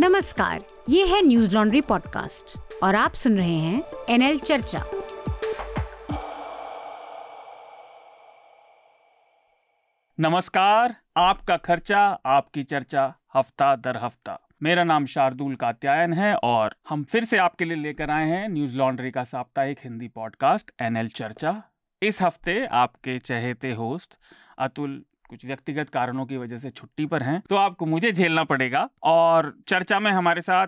नमस्कार, ये है न्यूज़लॉन्ड्री पॉडकास्ट और आप सुन रहे हैं एनएल चर्चा। नमस्कार, आपका खर्चा आपकी चर्चा, हफ्ता दर हफ्ता। मेरा नाम शार्दुल कात्यायन है और हम फिर से आपके लिए लेकर आए हैं न्यूज़लॉन्ड्री का साप्ताहिक हिंदी पॉडकास्ट एनएल चर्चा। इस हफ्ते आपके चहेते होस्ट अतुल कुछ व्यक्तिगत कारणों की वजह से छुट्टी पर हैं, तो आपको मुझे झेलना पड़ेगा। और चर्चा में हमारे साथ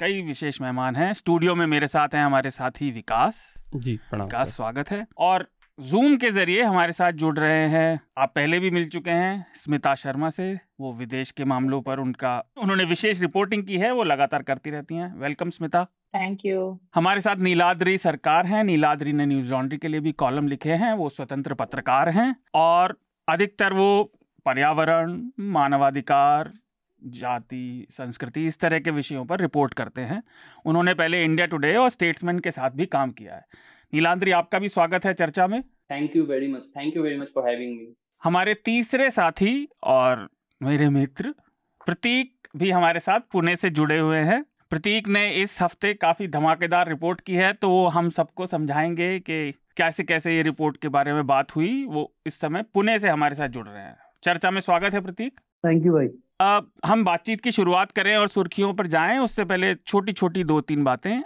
कई विशेष मेहमान हैं। स्टूडियो में मेरे साथ हैं हमारे साथी विकास जी। विकास, स्वागत है। और जूम के जरिए हमारे साथ जुड़ रहे हैं, आप पहले भी मिल चुके हैं, स्मिता शर्मा से। वो विदेश के मामलों पर उन्होंने विशेष रिपोर्टिंग की है, वो लगातार करती रहती हैं। वेलकम स्मिता। Thank you. हमारे साथ नीलाद्री सरकार हैं। नीलाद्री ने न्यूज़लॉन्ड्री के लिए भी कॉलम लिखे हैं, वो स्वतंत्र पत्रकार हैं और अधिकतर वो पर्यावरण, मानवाधिकार, जाति, संस्कृति, इस तरह के विषयों पर रिपोर्ट करते हैं। उन्होंने पहले इंडिया टुडे और स्टेट्समैन के साथ भी काम किया है। नीलांद्री, आपका भी स्वागत है चर्चा में। Thank you very much for having me. हमारे तीसरे साथी और मेरे मित्र प्रतीक भी हमारे साथ पुणे से जुड़े हुए हैं। प्रतीक ने इस हफ्ते काफ़ी धमाकेदार रिपोर्ट की है, तो हम सबको समझाएंगे कि कैसे कैसे ये रिपोर्ट के बारे में बात हुई। वो इस समय पुणे से हमारे साथ जुड़ रहे हैं। चर्चा में स्वागत है प्रतीक। थैंक यू भाई। अब हम बातचीत की शुरुआत करें और सुर्खियों पर जाएं, उससे पहले छोटी छोटी दो तीन बातें।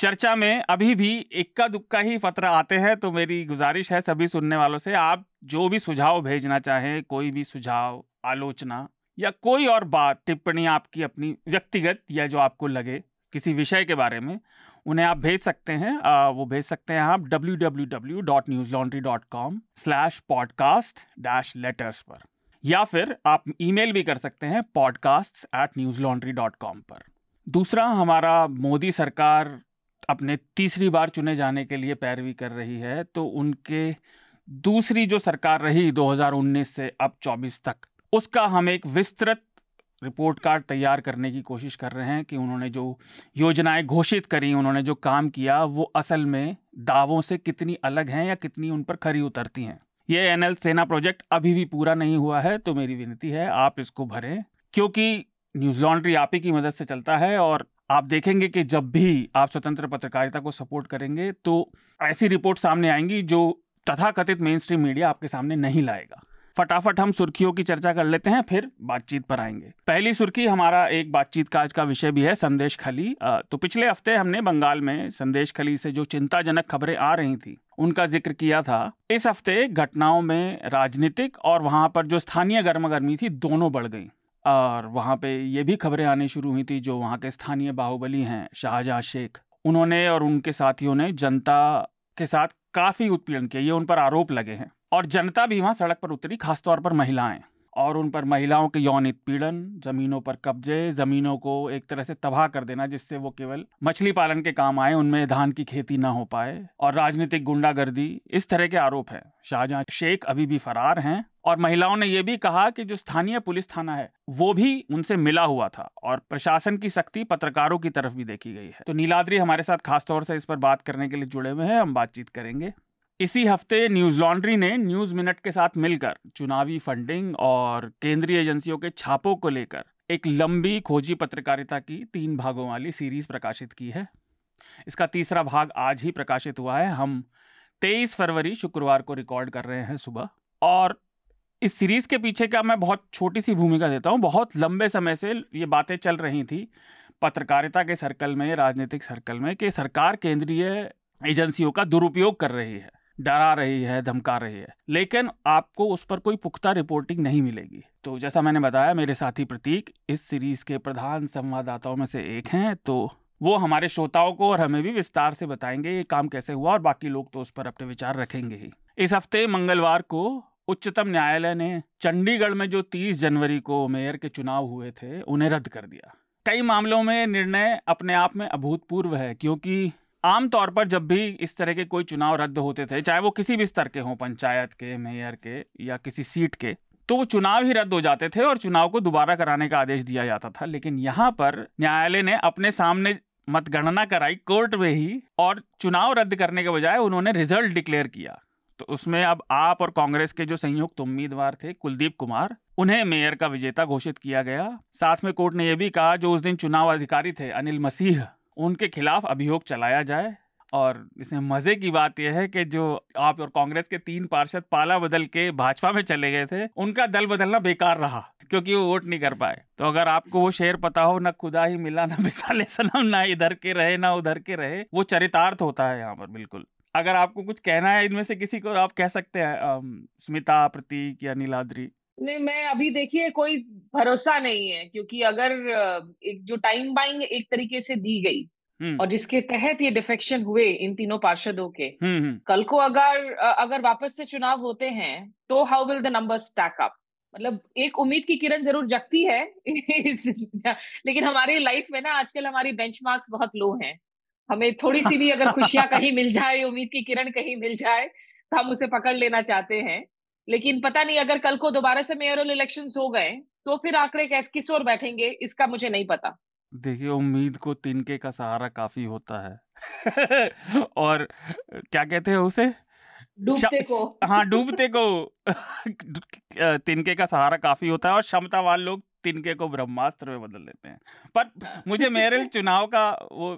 चर्चा में अभी भी इक्का दुक्का ही फतरा आते हैं, तो मेरी गुजारिश है सभी सुनने वालों से, आप जो भी सुझाव भेजना चाहें, कोई भी सुझाव, आलोचना या कोई और बात, टिप्पणी आपकी अपनी व्यक्तिगत या जो आपको लगे किसी विषय के बारे में, उन्हें आप भेज सकते हैं। वो भेज सकते हैं आप www.newslaundry.com/podcast-letters पर, या फिर आप ईमेल भी कर सकते हैं podcasts@newslaundry.com पर। दूसरा, हमारा मोदी सरकार अपने तीसरी बार चुने जाने के लिए पैरवी कर रही है, तो उनके दूसरी जो सरकार रही 2019 से अब 24 तक, उसका हम एक विस्तृत रिपोर्ट कार्ड तैयार करने की कोशिश कर रहे हैं कि उन्होंने जो योजनाएं घोषित करी, उन्होंने जो काम किया, वो असल में दावों से कितनी अलग हैं या कितनी उन पर खरी उतरती हैं। ये एनएल सेना प्रोजेक्ट अभी भी पूरा नहीं हुआ है, तो मेरी विनती है आप इसको भरें, क्योंकि न्यूज़लॉन्ड्री आप ही की मदद से चलता है। और आप देखेंगे कि जब भी आप स्वतंत्र पत्रकारिता को सपोर्ट करेंगे तो ऐसी रिपोर्ट सामने आएंगी जो तथाकथित मेन स्ट्रीम मीडिया आपके सामने नहीं लाएगा। फटाफट हम सुर्खियों की चर्चा कर लेते हैं, फिर बातचीत पर आएंगे। पहली सुर्खी हमारा एक बातचीत का आज का विषय भी है, संदेशखाली। तो पिछले हफ्ते हमने बंगाल में संदेशखाली से जो चिंताजनक खबरें आ रही थी उनका जिक्र किया था। इस हफ्ते घटनाओं में राजनीतिक और वहाँ पर जो स्थानीय गर्मागर्मी थी, दोनों बढ़ गई। और वहाँ पे ये भी खबरें आने शुरू हुई थी, जो वहाँ के स्थानीय बाहुबली हैं शाहजहां शेख, उन्होंने और उनके साथियों ने जनता के साथ काफ़ी उत्पीड़न किया, ये उन पर आरोप लगे हैं। और जनता भी वहाँ सड़क पर उतरी, खासतौर पर महिलाएं, और उन पर महिलाओं के यौन उत्पीड़न, ज़मीनों पर कब्जे, ज़मीनों को एक तरह से तबाह कर देना जिससे वो केवल मछली पालन के काम आए, उनमें धान की खेती ना हो पाए, और राजनीतिक गुंडागर्दी, इस तरह के आरोप हैं। शाहजहां शेख अभी भी फरार हैं। और महिलाओं ने ये भी कहा कि जो स्थानीय पुलिस थाना है वो भी उनसे मिला हुआ था, और प्रशासन की सख्ती पत्रकारों की तरफ भी देखी गई है। तो नीलाद्री हमारे साथ खासतौर से इस पर बात करने के लिए जुड़े हुए हैं, हम बातचीत करेंगे। इसी हफ्ते न्यूज़लॉन्ड्री ने न्यूज़ मिनट के साथ मिलकर चुनावी फंडिंग और केंद्रीय एजेंसियों के छापों को लेकर एक लंबी खोजी पत्रकारिता की 3 भागों वाली सीरीज़ प्रकाशित की है। इसका तीसरा भाग आज ही प्रकाशित हुआ है। हम 23 फरवरी शुक्रवार को रिकॉर्ड कर रहे हैं सुबह। और इस सीरीज़ के पीछे का मैं बहुत छोटी सी भूमिका देता हूँ। बहुत लंबे समय से ये बातें चल रही थी पत्रकारिता के सर्कल में, राजनीतिक सर्कल में, कि सरकार केंद्रीय एजेंसियों का दुरुपयोग कर रही है, डरा रही है, धमका रही है, लेकिन आपको उस पर कोई पुख्ता रिपोर्टिंग नहीं मिलेगी। तो जैसा मैंने बताया, मेरे साथी प्रतीक इस सीरीज़ के प्रधान संवाददाताओं में से एक हैं, तो वो हमारे श्रोताओं को और हमें भी विस्तार से बताएंगे ये काम कैसे हुआ, और बाकी लोग तो उस पर अपने विचार रखेंगे ही। इस हफ्ते मंगलवार को उच्चतम न्यायालय ने चंडीगढ़ में जो 30 जनवरी को मेयर के चुनाव हुए थे उन्हें रद्द कर दिया। कई मामलों में निर्णय अपने आप में अभूतपूर्व है, क्योंकि आमतौर पर जब भी इस तरह के कोई चुनाव रद्द होते थे, चाहे वो किसी भी स्तर के हों, पंचायत के, मेयर के या किसी सीट के, तो वो चुनाव ही रद्द हो जाते थे और चुनाव को दोबारा कराने का आदेश दिया जाता था। लेकिन यहाँ पर न्यायालय ने अपने सामने मतगणना कराई कोर्ट में ही, और चुनाव रद्द करने के बजाय उन्होंने रिजल्ट डिक्लेयर किया। तो उसमें अब आप और कांग्रेस के जो संयुक्त उम्मीदवार थे कुलदीप कुमार, उन्हें मेयर का विजेता घोषित किया गया। साथ में कोर्ट ने यह भी कहा जो उस दिन चुनाव अधिकारी थे अनिल मसीह, उनके खिलाफ अभियोग चलाया जाए। और इसमें मजे की बात यह है कि जो आप और कांग्रेस के तीन पार्षद पाला बदल के भाजपा में चले गए थे, उनका दल बदलना बेकार रहा क्योंकि वो वोट नहीं कर पाए। तो अगर आपको वो शेर पता हो, ना खुदा ही मिला ना मिसाले सनम, ना इधर के रहे ना उधर के रहे, वो चरितार्थ होता है यहाँ पर। बिल्कुल, अगर आपको कुछ कहना है इनमें से किसी को आप कह सकते हैं, स्मिता, प्रतीक या नीलाद्री। नहीं, मैं अभी देखिए कोई भरोसा नहीं है, क्योंकि अगर एक जो टाइम बाइंग एक तरीके से दी गई और जिसके तहत ये डिफेक्शन हुए इन तीनों पार्षदों के, कल को अगर वापस से चुनाव होते हैं तो how will the numbers stack up. मतलब एक उम्मीद की किरण जरूर जगती है लेकिन हमारे लाइफ में ना आजकल हमारी बेंचमार्क्स बहुत लो हैं। हमें थोड़ी सी भी अगर खुशियां कहीं मिल जाए, उम्मीद की किरण कहीं मिल जाए, तो हम उसे पकड़ लेना चाहते हैं। लेकिन पता नहीं, अगर कल को दोबारा से मेयरल इलेक्शंस हो गए तो फिर आंकड़े किस ओर बैठेंगे, इसका मुझे नहीं पता। देखिए, उम्मीद को तिनके का सहारा काफी होता है और क्या कहते हैं उसे, डूबते को, हाँ डूबते को तिनके का सहारा काफी होता है और क्षमतावान लोग तिनके को ब्रह्मास्त्र में बदल देते हैं। पर मुझे मेरे चुनाव का वो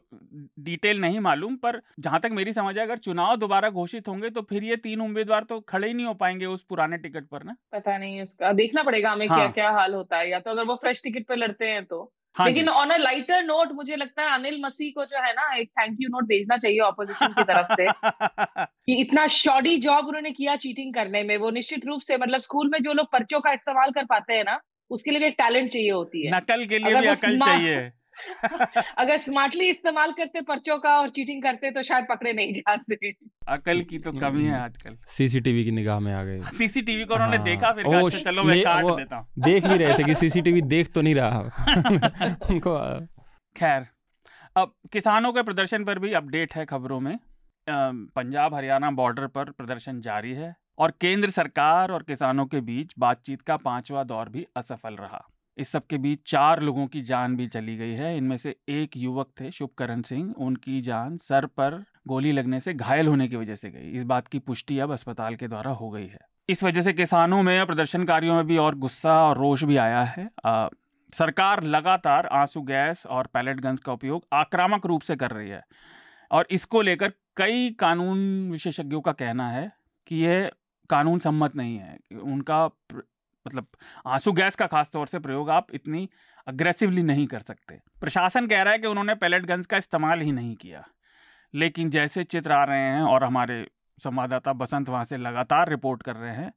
डिटेल नहीं मालूम, पर जहां तक मेरी समझ है अगर चुनाव दोबारा घोषित होंगे तो फिर ये तीन उम्मीदवार तो खड़े ही नहीं हो पाएंगे उस पुराने टिकट पर ना। पता नहीं, उसका देखना पड़ेगा हमें। हाँ, क्या क्या हाल होता है, या तो अगर वो फ्रेश टिकट पर लड़ते हैं तो। हाँ, लेकिन ऑन अ लाइटर नोट मुझे लगता है अनिल मसीह को जो है ना एक थैंक यू नोट भेजना चाहिए ऑपोजिशन की तरफ से कि इतना शॉडी जॉब उन्होंने किया चीटिंग करने में। वो निश्चित रूप से, मतलब स्कूल में जो लोग पर्चों का इस्तेमाल कर पाते हैं ना, उसके लिए एक टैलेंट चाहिए होती है, नकल के लिए भी अकल चाहिए। अगर स्मार्टली इस्तेमाल करते पर्चों का और चीटिंग करते तो शायद पकड़े नहीं जाते। अकल की तो कमी है आजकल। सीसीटीवी की निगाह में आ गए। सीसीटीवी को उन्होंने देखा, फिर कहा चलो मैं काट देता हूं। देख भी रहे थे कि सीसीटीवी देख तो नहीं रहा उनको। खैर, अब किसानों के प्रदर्शन पर भी अपडेट है खबरों में। पंजाब हरियाणा बॉर्डर पर प्रदर्शन जारी है और केंद्र सरकार और किसानों के बीच बातचीत का 5वां दौर भी असफल रहा। इस सब के बीच 4 लोगों की जान भी चली गई है। इनमें से एक युवक थे शुभकरण सिंह, उनकी जान सर पर गोली लगने से घायल होने की वजह से गई। इस बात की पुष्टि अब अस्पताल के द्वारा हो गई है। इस वजह से किसानों में, प्रदर्शनकारियों में भी और गुस्सा और रोष भी आया है। सरकार लगातार आंसू गैस और पैलेट गन्स का उपयोग आक्रामक रूप से कर रही है और इसको लेकर कई कानून विशेषज्ञों का कहना है कि यह कानून सम्मत नहीं है। उनका मतलब आंसू गैस का खास तौर से प्रयोग आप इतनी अग्रेसिवली नहीं कर सकते। प्रशासन कह रहा है कि उन्होंने पैलेट गन्स का इस्तेमाल ही नहीं किया, लेकिन जैसे चित्र आ रहे हैं और हमारे संवाददाता बसंत वहाँ से लगातार रिपोर्ट कर रहे हैं,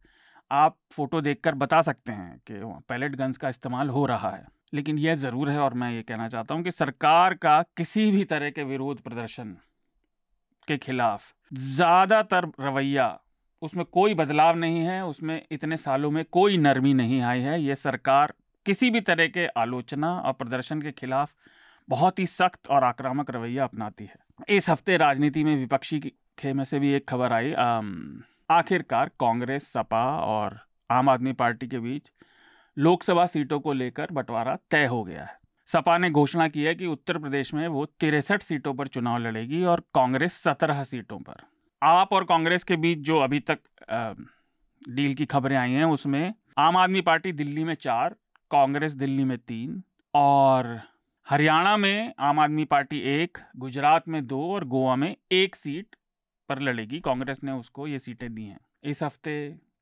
आप फोटो देखकर बता सकते हैं कि पैलेट गन्स का इस्तेमाल हो रहा है। लेकिन यह ज़रूर है, और मैं ये कहना चाहता हूँ कि सरकार का किसी भी तरह के विरोध प्रदर्शन के खिलाफ ज़्यादातर रवैया, उसमें कोई बदलाव नहीं है, उसमें इतने सालों में कोई नरमी नहीं आई है। ये सरकार किसी भी तरह के आलोचना और प्रदर्शन के खिलाफ बहुत ही सख्त और आक्रामक रवैया अपनाती है। इस हफ्ते राजनीति में विपक्षी खेमे से भी एक खबर आई। आखिरकार कांग्रेस, सपा और आम आदमी पार्टी के बीच लोकसभा सीटों को लेकर बंटवारा तय हो गया है। सपा ने घोषणा की है कि उत्तर प्रदेश में वो 63 सीटों पर चुनाव लड़ेगी और कांग्रेस 17 सीटों पर। आप और कांग्रेस के बीच जो अभी तक डील की खबरें आई हैं, उसमें आम आदमी पार्टी दिल्ली में 4, कांग्रेस दिल्ली में 3 और हरियाणा में आम आदमी पार्टी 1, गुजरात में 2 और गोवा में 1 सीट पर लड़ेगी। कांग्रेस ने उसको ये सीटें दी हैं। इस हफ्ते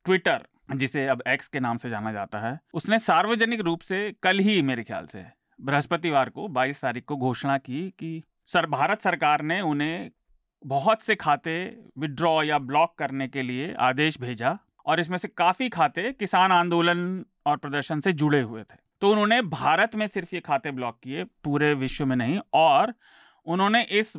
ट्विटर, जिसे अब एक्स के नाम से जाना जाता है, उसने सार्वजनिक रूप से कल ही, मेरे ख्याल से बृहस्पतिवार को 22 तारीख को घोषणा की कि भारत सरकार ने उन्हें बहुत से खाते विड्रॉ या ब्लॉक करने के लिए आदेश भेजा और इसमें से काफ़ी खाते किसान आंदोलन और प्रदर्शन से जुड़े हुए थे। तो उन्होंने भारत में सिर्फ ये खाते ब्लॉक किए, पूरे विश्व में नहीं, और उन्होंने इस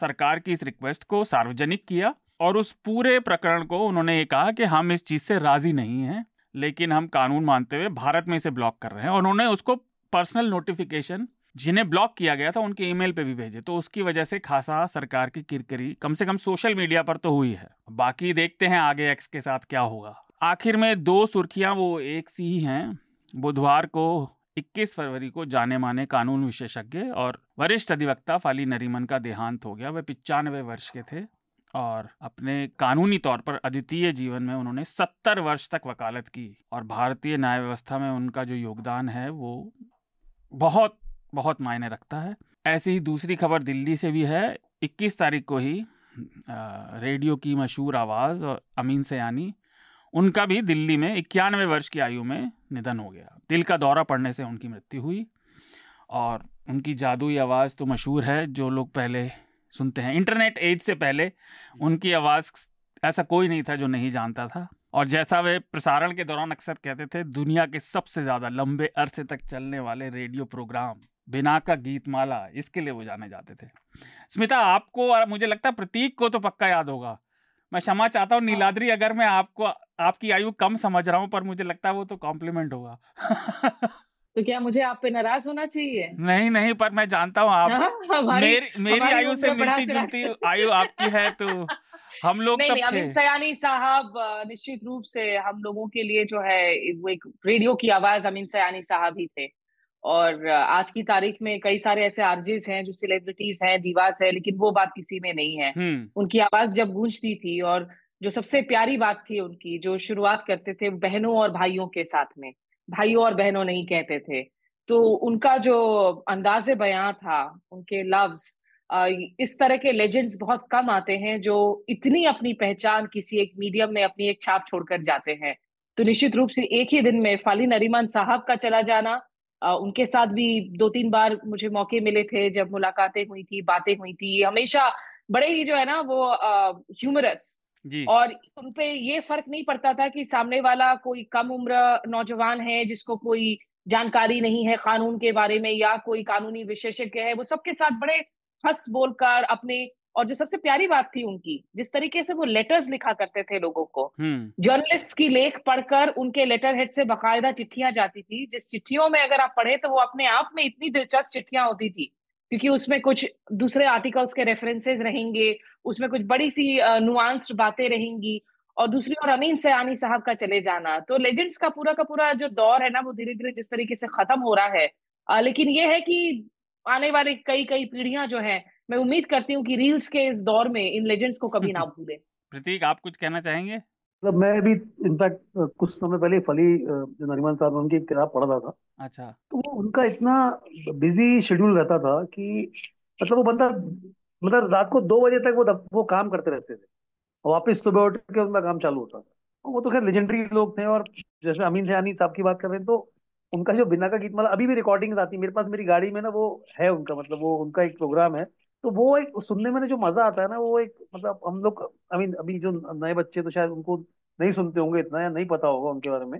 सरकार की इस रिक्वेस्ट को सार्वजनिक किया और उस पूरे प्रकरण को उन्होंने ये कहा कि हम इस चीज़ से राज़ी नहीं हैं, लेकिन हम कानून मानते हुए भारत में इसे ब्लॉक कर रहे हैं। और उन्होंने उसको पर्सनल नोटिफिकेशन, जिन्हें ब्लॉक किया गया था उनके ईमेल पे भी भेजे। तो उसकी वजह से खासा सरकार की किरकिरी कम से कम सोशल मीडिया पर तो हुई है। बाकी देखते हैं आगे एक्स के साथ क्या होगा। आखिर में 2 सुर्खियां वो एक सी ही हैं। बुधवार को 21 फरवरी को जाने माने कानून विशेषज्ञ और वरिष्ठ अधिवक्ता फाली नरीमन का देहांत हो गया। वे 95 वर्ष के थे और अपने कानूनी तौर पर अद्वितीय जीवन में उन्होंने 70 वर्ष तक वकालत की और भारतीय न्याय व्यवस्था में उनका जो योगदान है वो बहुत बहुत मायने रखता है। ऐसी ही दूसरी खबर दिल्ली से भी है। 21 तारीख को ही रेडियो की मशहूर आवाज़ और अमीन सैयानी, उनका भी दिल्ली में 91 वर्ष की आयु में निधन हो गया। दिल का दौरा पड़ने से उनकी मृत्यु हुई और उनकी जादुई आवाज़ तो मशहूर है। जो लोग पहले सुनते हैं, इंटरनेट एज से पहले उनकी आवाज़ ऐसा कोई नहीं था जो नहीं जानता था। और जैसा वे प्रसारण के दौरान अक्सर कहते थे, दुनिया के सबसे ज़्यादा लंबे अरसे तक चलने वाले रेडियो प्रोग्राम बिना का गीत माला, इसके लिए वो जाने जाते थे। स्मिता, आपको और मुझे लगता है प्रतीक को तो पक्का याद होगा। मैं क्षमा चाहता हूँ नीलाद्री, अगर मैं आपको आपकी आयु कम समझ रहा हूँ, पर मुझे लगता है वो तो कॉम्प्लीमेंट होगा। तो क्या मुझे आप पे नाराज होना चाहिए? नहीं नहीं, पर मैं जानता हूँ आप मेरी आयु से मिलती जुलती आयु आपकी है, तो हम लोग नहीं, अमीन सयानी साहब निश्चित रूप से हम लोगों के लिए जो है वो एक रेडियो की आवाज अमीन सयानी साहब ही थे। और आज की तारीख में कई सारे ऐसे आरजेस हैं जो सेलिब्रिटीज हैं, दीवास है, लेकिन वो बात किसी में नहीं है। उनकी आवाज जब गूंजती थी, और जो सबसे प्यारी बात थी उनकी, जो शुरुआत करते थे बहनों और भाइयों के साथ में, भाइयों और बहनों नहीं कहते थे, तो उनका जो अंदाजे बयां था, उनके लफ्ज, इस तरह के लेजेंड्स बहुत कम आते हैं जो इतनी अपनी पहचान किसी एक मीडियम में अपनी एक छाप छोड़कर जाते हैं। तो निश्चित रूप से एक ही दिन में फाली नरीमन साहब का चला जाना, उनके साथ भी 2-3 बार मुझे मौके मिले थे जब मुलाकातें हुई थी, बातें हुई थी। हमेशा बड़े ही जो है ना वो ह्यूमरस, और उनपे ये फर्क नहीं पड़ता था कि सामने वाला कोई कम उम्र नौजवान है जिसको कोई जानकारी नहीं है कानून के बारे में, या कोई कानूनी विशेषज्ञ है। वो सबके साथ बड़े हंस बोलकर अपने, और जो सबसे प्यारी बात थी उनकी, जिस तरीके से वो लेटर्स लिखा करते थे लोगों को, जर्नलिस्ट की लेख पढ़कर उनके लेटर हेड से बाकायदा चिट्ठियां जाती थी, जिस चिट्ठियों में अगर आप पढ़े तो वो अपने आप में इतनी दिलचस्प चिट्ठियां होती थी, क्योंकि उसमें कुछ दूसरे आर्टिकल्स के रेफरेंसेस रहेंगे, उसमें कुछ बड़ी सी नुआंस्ड बातें रहेंगी। और दूसरी ओर अमीन सयानी साहब का चले जाना, तो लेजेंड्स का पूरा जो दौर है ना वो धीरे धीरे जिस तरीके से खत्म हो रहा है, लेकिन ये है कि आने वाले कई पीढ़ियां जो है, मैं उम्मीद करती हूँ कि रील्स के इस दौर में इन लेजेंड्स को कभी ना भूले। प्रतीक, आप कुछ कहना चाहेंगे? मतलब मैं भी इनफैक्ट कुछ समय पहले फली नरीमन साहब उनकी किताब पढ़ रहा था। अच्छा। तो वो उनका इतना बिजी शेड्यूल रहता था कि मतलब वो बंदा मतलब रात को 2 बजे तक वो काम करते रहते थे और वापस सुबह उठ के उनका काम चालू होता था। वो तो खैर लेजेंडरी लोग थे। और जैसे अमीन सयानी साहब की बात कर रहे हैं, तो उनका जो बिना का गीत माला, अभी भी रिकॉर्डिंग आती है मेरे पास, मेरी गाड़ी में ना वो है उनका, मतलब वो उनका एक प्रोग्राम है, तो वो एक सुनने में जो मजा आता है ना, वो एक मतलब हम लोग अभी जो नए बच्चे तो शायद उनको नहीं सुनते होंगे इतना, या नहीं पता होगा उनके बारे में,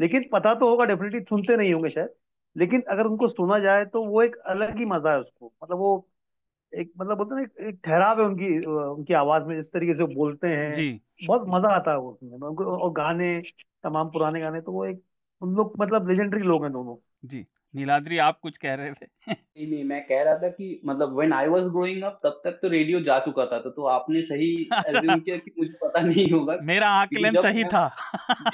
लेकिन पता तो होगा डेफिनेटली, सुनते नहीं होंगे शायद, लेकिन अगर उनको सुना जाए तो वो एक अलग ही मजा है उसको। मतलब वो एक मतलब बोलते हैं ना, एक ठहराव है उनकी आवाज में, जिस तरीके से वो बोलते हैं, बहुत मजा आता है वो सुनने में। और गाने, तमाम पुराने गाने, तो वो एक उन लोग मतलब लेजेंडरी लोग हैं दोनों। जी नीलाद्री, आप कुछ कह रहे थे? नहीं, मैं कह रहा था कि मतलब when I was growing up तब तक तो रेडियो जा चुका था, तो आपने सही एज्यूम किया कि मुझे पता नहीं होगा, मेरा आकलन सही था।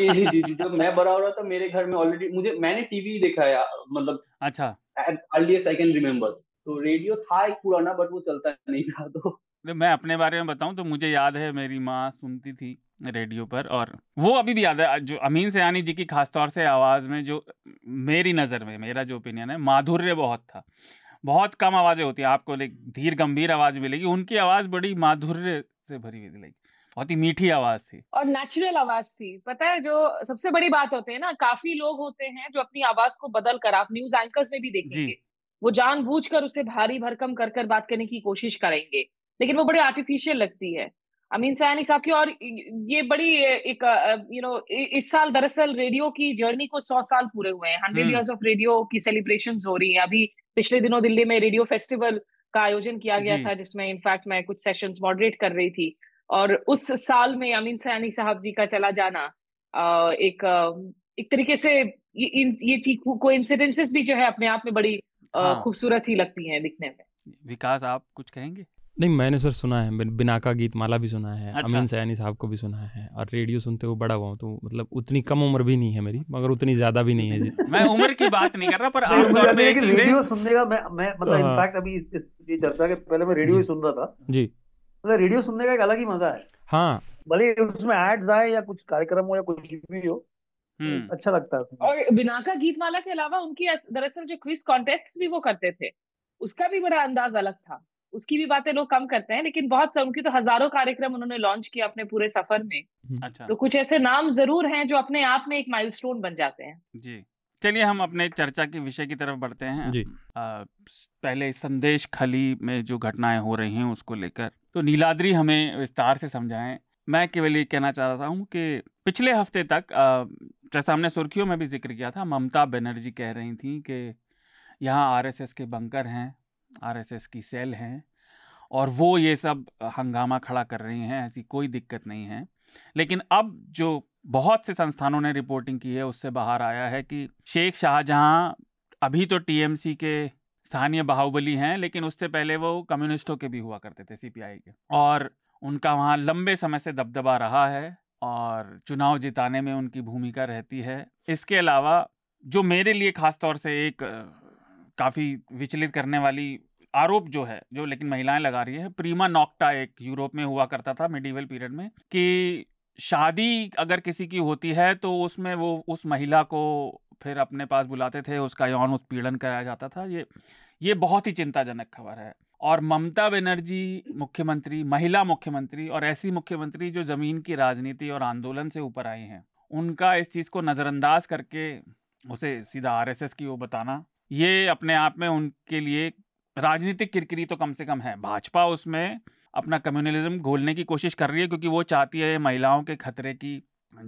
जी, जब मैं बड़ा हो रहा था मेरे घर में ऑलरेडी मैंने टीवी देखा है, मतलब अच्छा अर्लीस्ट आई कैन रिमेम्बर, तो रेडियो था एक पुराना, बट वो चलता नहीं था। तो मैं अपने बारे में बताऊं तो मुझे याद है मेरी माँ सुनती थी रेडियो पर, और वो अभी भी याद है जो अमीन सयानी जी की खासतौर से आवाज़ में, जो मेरी नज़र में, मेरा जो ओपिनियन है, माधुर्य बहुत था। बहुत कम आवाज़ें होती हैं, आपको धीर गंभीर आवाज़ मिलेगी, उनकी आवाज़ बड़ी माधुर्य से भरी हुई मिलेगी, बहुत ही मीठी आवाज़ थी और नेचुरल आवाज़ थी। पता है जो सबसे बड़ी बात होती है ना, काफ़ी लोग होते हैं जो अपनी आवाज़ को बदल कर, आप न्यूज़ एंकर्स में भी देखेंगे, वो जानबूझकर उसे भारी भरकम कर कर बात करने की कोशिश करेंगे, लेकिन वो बड़ी आर्टिफिशियल लगती है अमीन सयानी साहब की। और ये बड़ी एक इस साल दरअसल रेडियो की जर्नी को 100 साल पूरे हुए हैं। 100 years ऑफ रेडियो की सेलिब्रेशंस हो रही हैं। अभी पिछले दिनों दिल्ली में रेडियो फेस्टिवल का आयोजन किया गया था, जिसमें इनफैक्ट मैं कुछ सेशंस मॉडरेट कर रही थी, और उस साल में अमीन सयानी साहब जी का चला जाना एक तरीके से ये कोइंसिडेंसेस भी जो है अपने आप में बड़ी खूबसूरत ही लगती है दिखने में। विकास, आप कुछ कहेंगे? नहीं, मैंने सर सुना है, बिना का गीत माला भी सुना है, अमीन सयानी साहब को भी सुना है, और रेडियो सुनते हुए बड़ा हुआ हूँ, तो मतलब उतनी कम उम्र भी नहीं है मेरी, मगर उतनी ज्यादा भी नहीं है जी। मैं उम्र की बात नहीं कर रहा, पर आमतौर पे रेडियो सुनने का मैं मतलब इनफैक्ट अभी इस चर्चा के पहले मैं रेडियो ही सुन रहा था जी, मतलब रेडियो सुनने का एक अलग ही मजा है। हाँ, भले उसमें एड्स आए या कुछ कार्यक्रम हो या कुछ भी हो, अच्छा लगता है। और बिना का गीत माला के अलावा उनकी दरअसल जो क्विज कॉन्टेस्ट भी वो करते थे, उसका भी बड़ा अंदाज अलग था, उसकी भी बातें लोग कम करते हैं, लेकिन बहुत उनकी तो हजारों कार्यक्रम उन्होंने लॉन्च किया अपने पूरे सफर में। अच्छा, तो कुछ ऐसे नाम जरूर हैं जो अपने आप में एक माइलस्टोन बन जाते हैं। जी, चलिए हम अपने चर्चा के विषय की तरफ बढ़ते हैं। जी। पहले संदेशखाली में जो घटनाएं हो रही हैं उसको लेकर तो नीलाद्री हमें विस्तार से समझाएं। मैं केवल ये कहना चाहता हूं कि पिछले हफ्ते तक जैसा हमने सुर्खियों में भी जिक्र किया था, ममता बनर्जी कह रही थी कि यहाँ आरएसएस के बंकर हैं, आरएसएस की सेल हैं और वो ये सब हंगामा खड़ा कर रही हैं, ऐसी कोई दिक्कत नहीं है। लेकिन अब जो बहुत से संस्थानों ने रिपोर्टिंग की है उससे बाहर आया है कि शेख शाहजहां अभी तो टीएमसी के स्थानीय बाहुबली हैं, लेकिन उससे पहले वो कम्युनिस्टों के भी हुआ करते थे, सीपीआई के, और उनका वहाँ लंबे समय से दबदबा रहा है और चुनाव जिताने में उनकी भूमिका रहती है। इसके अलावा जो मेरे लिए खासतौर से एक काफ़ी विचलित करने वाली आरोप जो है, जो लेकिन महिलाएं लगा रही है, प्रीमा नॉक्टा एक यूरोप में हुआ करता था मिडीवल पीरियड में, कि शादी अगर किसी की होती है तो उसमें वो उस महिला को फिर अपने पास बुलाते थे, उसका यौन उत्पीड़न कराया जाता था। ये बहुत ही चिंताजनक खबर है। और ममता बनर्जी मुख्यमंत्री, महिला मुख्यमंत्री और ऐसी मुख्यमंत्री जो ज़मीन की राजनीति और आंदोलन से ऊपर आई हैं, उनका इस चीज़ को नज़रअंदाज करके उसे सीधा आरएसएस की वो बताना, ये अपने आप में उनके लिए राजनीतिक किरकिरी तो कम से कम है। भाजपा उसमें अपना कम्युनलिज्म घोलने की कोशिश कर रही है क्योंकि वो चाहती है महिलाओं के खतरे की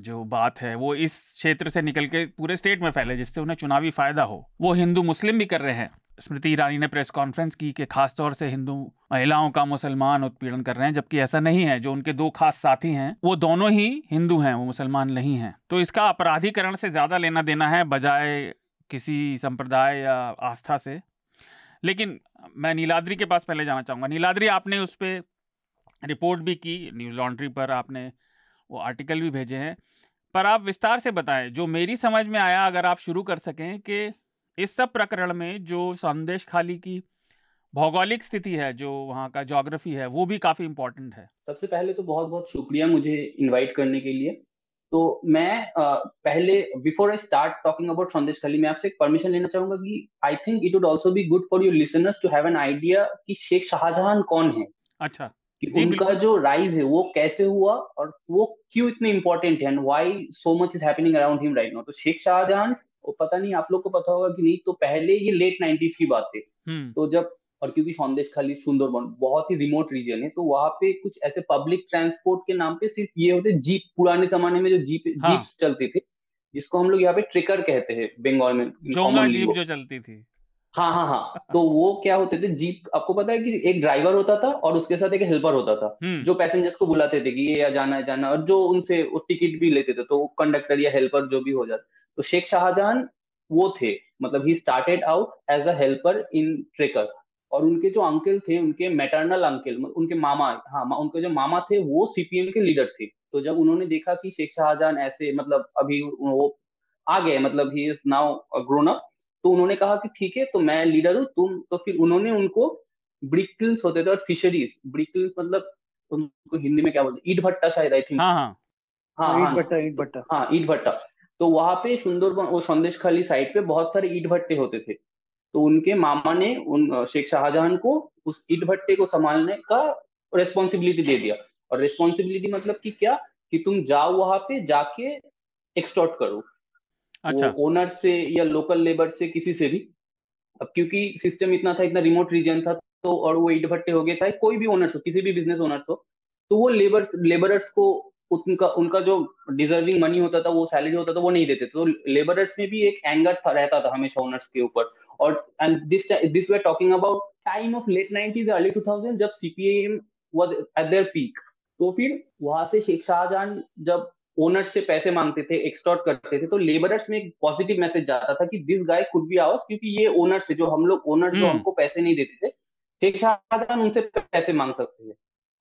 जो बात है वो इस क्षेत्र से निकल के पूरे स्टेट में फैले, जिससे उन्हें चुनावी फ़ायदा हो। वो हिंदू मुस्लिम भी कर रहे हैं। स्मृति ईरानी ने प्रेस कॉन्फ्रेंस की कि खासतौर से हिंदू महिलाओं का मुसलमान उत्पीड़न कर रहे हैं, जबकि ऐसा नहीं है। जो उनके दो खास साथी हैं वो दोनों ही हिंदू हैं, वो मुसलमान नहीं हैं। तो इसका अपराधीकरण से ज़्यादा लेना देना है बजाय किसी संप्रदाय या आस्था से। लेकिन मैं नीलाद्री के पास पहले जाना चाहूँगा। नीलाद्री, आपने उस पर रिपोर्ट भी की, न्यूज़लॉन्ड्री पर आपने वो आर्टिकल भी भेजे हैं, पर आप विस्तार से बताएं। जो मेरी समझ में आया, अगर आप शुरू कर सकें, कि इस सब प्रकरण में जो संदेशखाली की भौगोलिक स्थिति है, जो वहाँ का ज्योग्राफी है, वो भी काफ़ी इम्पोर्टेंट है। सबसे पहले तो बहुत बहुत शुक्रिया मुझे इन्वाइट करने के लिए। तो मैं पहले before I start talking about Sandeshkhali, मैं आपसे एक परमिशन लेना चाहूंगा कि I think it would also be good for your listeners to have an idea कि शेख शाहजहां कौन है। अच्छा, कि उनका जो राइज है वो कैसे हुआ और वो क्यों इतने इम्पोर्टेंट है, and why so much is happening around him right now. तो शेख शाहजहां, पता नहीं आप लोग को पता होगा कि नहीं, तो पहले ये लेट 90s की बात है। तो जब, और क्योंकि संदेशखाली सुंदरबन बहुत ही रिमोट रीजन है, तो वहां पे कुछ ऐसे पब्लिक ट्रांसपोर्ट के नाम पे सिर्फ ये होते जीप, पुराने जमाने में जो जीप्स चलती थी, जिसको हम लोग यहाँ पे ट्रिकर कहते हैं बंगाल में, जीप जो चलती थी। हाँ। तो वो क्या होते थे जीप, आपको पता है कि एक ड्राइवर होता था और उसके साथ एक हेल्पर होता था जो पैसेंजर्स को बुलाते थे कि ये जाना, और जो उनसे टिकट भी लेते थे, तो कंडक्टर या हेल्पर जो भी हो जाता। तो शेख शाहजहां वो थे, मतलब he started out as a helper in trekkers. और उनके जो अंकल थे, उनके मैटरनल अंकल, उनके मामा, हाँ, उनके जो मामा थे वो सीपीएम के लीडर थे। तो जब उन्होंने देखा कि शेख शाहजहां ऐसे, मतलब अभी वो आ गए, मतलब he is now grown up, तो उन्होंने कहा कि ठीक है, तो मैं लीडर हूँ, तुम। तो फिर उन्होंने उनको ब्रिकल्स होते थे और फिशरीज, ब्रिकल्स मतलब उनको हिंदी में क्या बोलते, ईट भट्टा शायद, आई थिंक। हाँ, ईट भट्टा। तो वहां पे सुंदरबन और संदेशखाली साइड पे बहुत सारे ईट भट्टे होते थे। तो उनके मामा ने उन शेख शाहजहां को उस ईट भट्टे को संभालने का रेस्पॉन्सिबिलिटी दे दिया। और रेस्पॉन्सिबिलिटी मतलब कि क्या, कि तुम जाओ वहां पे, जाके एक्सटॉर्ट करो। अच्छा। ओनर से या लोकल लेबर से, किसी से भी। अब क्योंकि सिस्टम इतना था, इतना रिमोट रीजन था, तो और वो ईट भट्टे हो गए, चाहे कोई भी ओनर हो, किसी भी बिजनेस ओनर हो, तो वो लेबरर्स को उनका जो डिजर्विंग मनी होता था, वो सैलरी होता था, वो नहीं देते। तो लेबरर्स में भी एक एंगर रहता था हमेशा ओनर्स के ऊपर। और this we are talking about time of late 90s early 2000, जब CPM was at their peak. तो फिर वहां से शेख शाहजहां जब ओनर्स से पैसे मांगते थे, एक्सटॉर्ट करते थे, तो लेबरर्स में एक पॉजिटिव मैसेज जाता था कि this guy could be ours, क्योंकि ये ओनर्स है, जो हम लोग ओनर जो हमको पैसे नहीं देते थे, शेख शाहजहां उनसे पैसे मांग सकते थे।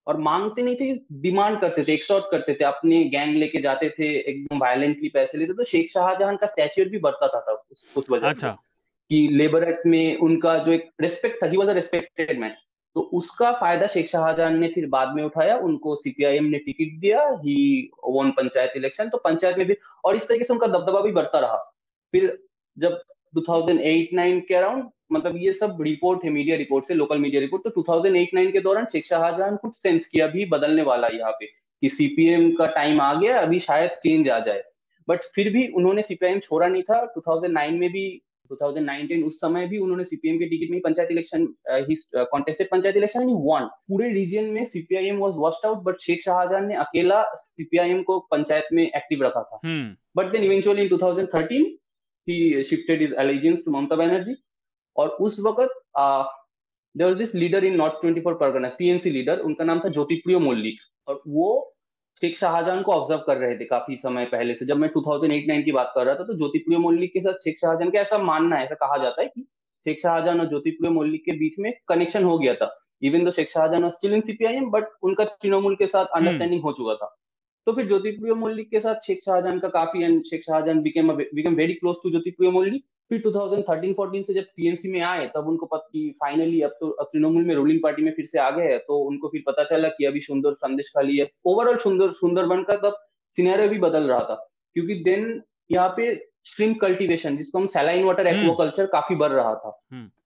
और मांगते नहीं थे, डिमांड करते थे, एक्सटॉर्ट करते थे, अपने गैंग लेके जाते थे, एकदम वायलेंटली पैसे लेते थे। तो शेख शाहजहां का स्टैच्यूर भी बढ़ता था उस वजह से, कि लेबरर्स में उनका जो एक रेस्पेक्ट था, he was a respected man. तो उसका फायदा शेख शाहजहां ने फिर बाद में उठाया, उनको सीपीआईएम ने टिकट दिया, ही वोन पंचायत इलेक्शन। तो पंचायत में भी, और इस तरीके से उनका दबदबा भी बढ़ता रहा। फिर जब 2008-9 के अराउंड, मतलब ये सब रिपोर्ट है मीडिया रिपोर्ट से, लोकल मीडिया रिपोर्ट, तो 2008-9 के दौरान शेख शाहजहां कुछ सेंस किया भी बदलने वाला यहाँ पे कि सीपीएम का टाइम आ गया, अभी शायद चेंज आ जाए। बट फिर भी उन्होंने सीपीआईएम छोड़ा नहीं था। 2009 में भी, 2019 उस समय भी उन्होंने सीपीएम के टिकट में panchayat election contested, panchayat election won. पूरे रीजन में CPIM was washed out, but Sheikh Shahjahan ने अकेला सीपीआईएम को पंचायत में एक्टिव रखा था। But then eventually in 2013 he shifted his alliance to Mamata Banerjee. और उस वक्त there was this leader in north 24 Pargana, TMC leader, उनका नाम था ज्योतिप्रिय मल्लिक, और वो शेख शाहजहां को ऑब्जर्व कर रहे थे काफी समय पहले से। जब मैं 2008-9 की बात कर रहा था, तो ज्योतिप्रिय मल्लिक के साथ शेख शाहजहां का, ऐसा मानना है, ऐसा कहा जाता है कि शेख शाहजहां और ज्योतिप्रिय मल्लिक के बीच में कनेक्शन हो गया था। Even though Sheikh Shahjahan was still in CPIM, but उनका तृणमूल के साथ अंडरस्टैंडिंग हो चुका था। तो फिर ज्योतिप्रिय मल्लिक के साथ शेख शाहजहां का काफी, and Sheikh Shahjahan became very close to Jyotipriya Mallick. फिर 2013-14 से जब टीएमसी में आए, तब उनको पता कि फाइनली अब तो तृणमूल में रूलिंग पार्टी में फिर से आ गए, तो उनको फिर पता चला कि अभी सुंदर संदेशखाली है। ओवरऑल सुंदरबन का तब सिनेरियो भी बदल रहा था, क्योंकि देन यहाँ पे स्ट्रीम कल्टीवेशन, जिसको हम सैलाइन वाटर एक्वाकल्चर, काफी बढ़ रहा था।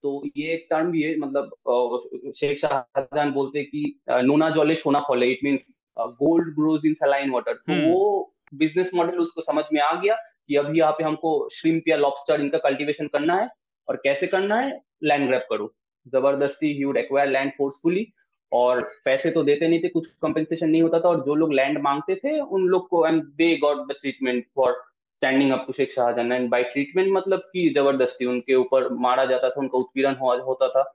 तो ये एक टर्म भी है, मतलब शेख शाहजहां बोलते कि नोना जले सोना फले, it means gold grows in saline water. तो वो बिजनेस मॉडल उसको समझ में आ गया कि अभी यहाँ पे हमको श्रिम्प या लॉबस्टर, इनका कल्टीवेशन करना है, और कैसे करना है, लैंड ग्रैब करो। जबरदस्ती he would acquire land forcefully, और पैसे तो देते नहीं थे, कुछ कंपेंसेशन नहीं होता था, और जो लोग लैंड मांगते थे उन लोग को, and they got the treatment for standing up to Sheikh Shahjahan. And by treatment मतलब कि जबरदस्ती उनके ऊपर मारा जाता था, उनका उत्पीड़न होता था,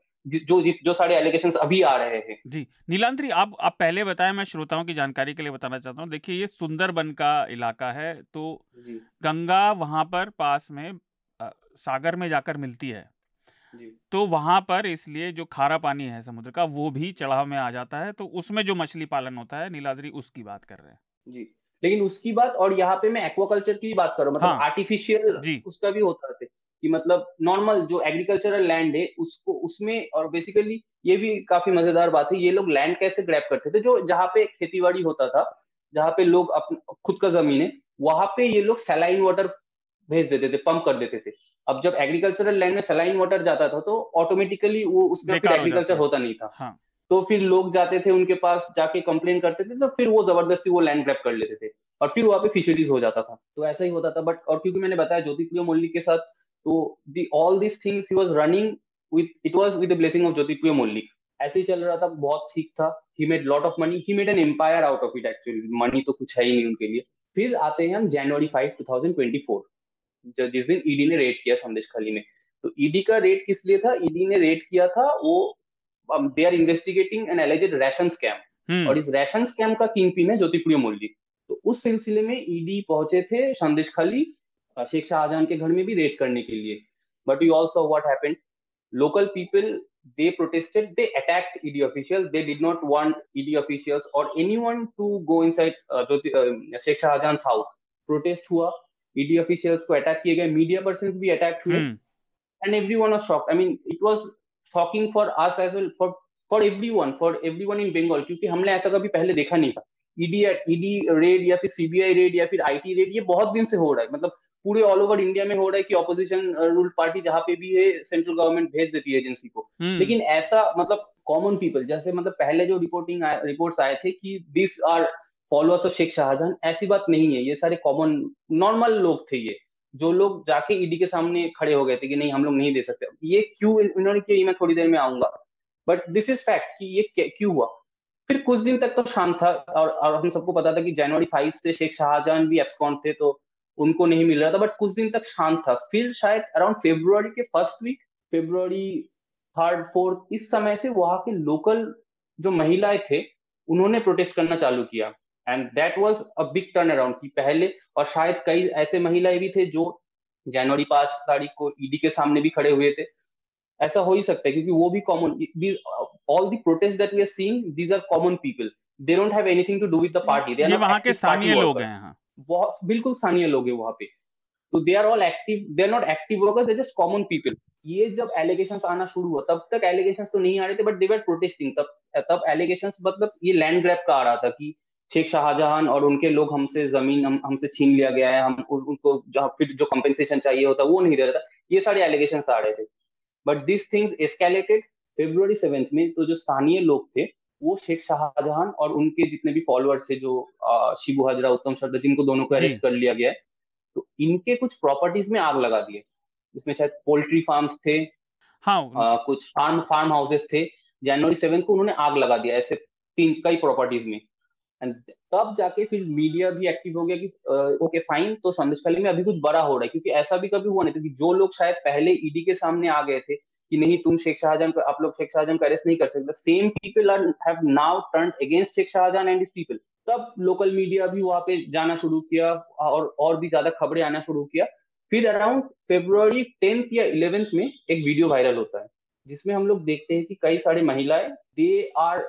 जो सारे एलिगेशंस अभी आ रहे हैं। जी नीलांद्री, आप पहले बताएं, मैं श्रोताओं की जानकारी के लिए बताना चाहता हूँ। देखिए ये सुंदरबन का इलाका है, तो गंगा वहाँ पर पास में सागर में जाकर मिलती है, तो वहाँ पर इसलिए जो खारा पानी है समुद्र का, वो भी चढ़ाव में आ जाता है, तो उसमें जो मछली पालन होता है, नीलाद्री उसकी बात कर रहे हैं। जी लेकिन उसकी बात, और यहाँ पे मैं एक्वाकल्चर की भी बात कर रहा हूँ, मतलब आर्टिफिशियल उसका भी होता है कि मतलब नॉर्मल जो एग्रीकल्चरल लैंड है उसको उसमें। और बेसिकली ये भी काफी मजेदार बात है, ये लोग लैंड कैसे ग्रैब करते थे, जो जहाँ पे खेतीबाड़ी होता था, जहाँ पे लोग खुद का जमीन है, वहां पे ये लोग सैलाइन वाटर भेज देते थे, पंप कर देते थे। अब जब एग्रीकल्चरल लैंड में सैलाइन वाटर जाता था, तो ऑटोमेटिकली वो उसमें फिर एग्रीकल्चर होता नहीं था। तो फिर लोग जाते थे उनके पास, जाके कंप्लेन करते थे, तो फिर वो जबरदस्ती वो लैंड ग्रैब कर लेते थे, और फिर वहाँ पे फिशरीज हो जाता था। तो ऐसा ही होता था। बट और क्योंकि मैंने बताया ज्योतिप्रिय मल्लिक के साथ, तो all this things he was running with, it was with the blessing of Jyotipriya Mallick. ऐसे ही चल रहा था, बहुत ठीक था। He made lot of money, he made an empire out of it. Actually money तो कुछ है ही नहीं उनके लिए। फिर आते हैं हम जनवरी 5, 2024, जिस दिन ईडी ने रेड किया संदेशखाली में। तो ईडी का रेड किस लिए था? ईडी ने रेड किया था, वो they are investigating an alleged ration scam, और इस राशन स्कैम का किंगपिन है ज्योतिप्रिय मल्लिक। तो उस सिलसिले में ईडी पहुंचे थे संदेशखाली शेख शाहजहां के घर में भी रेड करने के लिए। But you also what happened, local people they protested, they attacked ED official, they did not want ED officials और anyone to go inside Sheikh Shahjahan house. Protest हुआ, ईडी ऑफिशियल्स को अटैक किए गए, मीडिया पर्सन्स भी attack हुए, and everyone was shocked. I mean it was shocking for us as well, for everyone in Bengal, क्योंकि हमने ऐसा कभी पहले देखा नहीं था। ईडी रेड या फिर सीबीआई रेड या फिर आईटी रेड, ये बहुत दिन से हो रहा है, मतलब पूरे ऑल ओवर इंडिया में हो रहा है कि ऑपोजिशन रूल पार्टी जहाँ पे भी है, सेंट्रल गवर्नमेंट भेज देती है एजेंसी को। लेकिन ऐसा मतलब कॉमन पीपल, जैसे मतलब पहले जो रिपोर्ट्स आए थे कि this are followers of Sheikh Shahjahan, ऐसी बात नहीं है। ये सारे कॉमन नॉर्मल लोग थे, ये जो लोग जाके ईडी के सामने खड़े हो गए थे कि नहीं, हम लोग नहीं दे सकते। ये क्यों इन्होंने किया, मैं थोड़ी देर में आऊंगा, बट दिस इज फैक्ट कि ये क्यों हुआ। फिर कुछ दिन तक तो शांत था, और हम सबको पता था कि जनवरी 5 से शेख शाहजहां भी एब्सकॉन्ट थे, तो उनको नहीं मिल रहा था, बट कुछ दिन तक शांत था। फिर शायद अराउंड फरवरी के फर्स्ट वीक, फरवरी 3-4, इस समय से वहां के लोकल जो महिलाएं थे उन्होंने प्रोटेस्ट करना चालू किया, and that was a big turn around कि पहले। और शायद कई ऐसे महिलाएं भी थे जो जनवरी 5 तारीख को ईडी के सामने भी खड़े हुए थे। ऐसा हो ही सकता है क्योंकि वो भी common, all the protest that we are seeing, these are common people, they don't have anything to do with the party, they are not active party workers, बिल्कुल स्थानीय लोग हैं वहां पे। तो they are all active, they are not active workers, they are just common people. ये जब allegations आना शुरू हुआ तब तक एलिगेशंस तो नहीं आ रहे थे, बट दे वर प्रोटेस्टिंग। तब एलिगेशंस मतलब ये लैंड ग्रैब का आ रहा था कि शेख शाहजहां और उनके लोग हमसे जमीन हमसे छीन लिया गया है, हम उनको जो कंपेंसेशन चाहिए होता वो नहीं दे रहा था, ये सारे एलिगेशंस आ रहे थे। But this things escalated February 7 में। तो जो स्थानीय लोग थे वो शेख शाहजहां और उनके जितने भी फॉलोअर्स थे, जो शिबू हजरा, उत्तम शरदा, जिनको दोनों को अरेस्ट कर लिया गया है, तो इनके कुछ प्रॉपर्टीज में आग लगा दिए। इसमें शायद पोल्ट्री फार्म्स थे, कुछ फार्म हाउसेस थे। जनवरी 7 को उन्होंने आग लगा दिया ऐसे कई प्रॉपर्टीज में। एंड तब जाके फिर मीडिया भी एक्टिव हो गया कि ओके फाइन, तो संदेशखाली में अभी कुछ बड़ा हो रहा है, क्योंकि ऐसा भी कभी हुआ नहीं था कि जो लोग शायद पहले ईडी के सामने आ गए थे कि नहीं तुम शेख शाहजहां को, आप लोग शेख शाहजहां को अरेस्ट नहीं कर सकते, same people are have now turned against Sheikh Shahjahan and his people. तब लोकल मीडिया भी वहां पे जाना शुरू किया और भी ज्यादा खबरें आना शुरू किया। फिर अराउंड फेब्रुअरी 10th या 11th में एक वीडियो वायरल होता है जिसमें हम लोग देखते हैं कि कई सारी महिलाएं, they are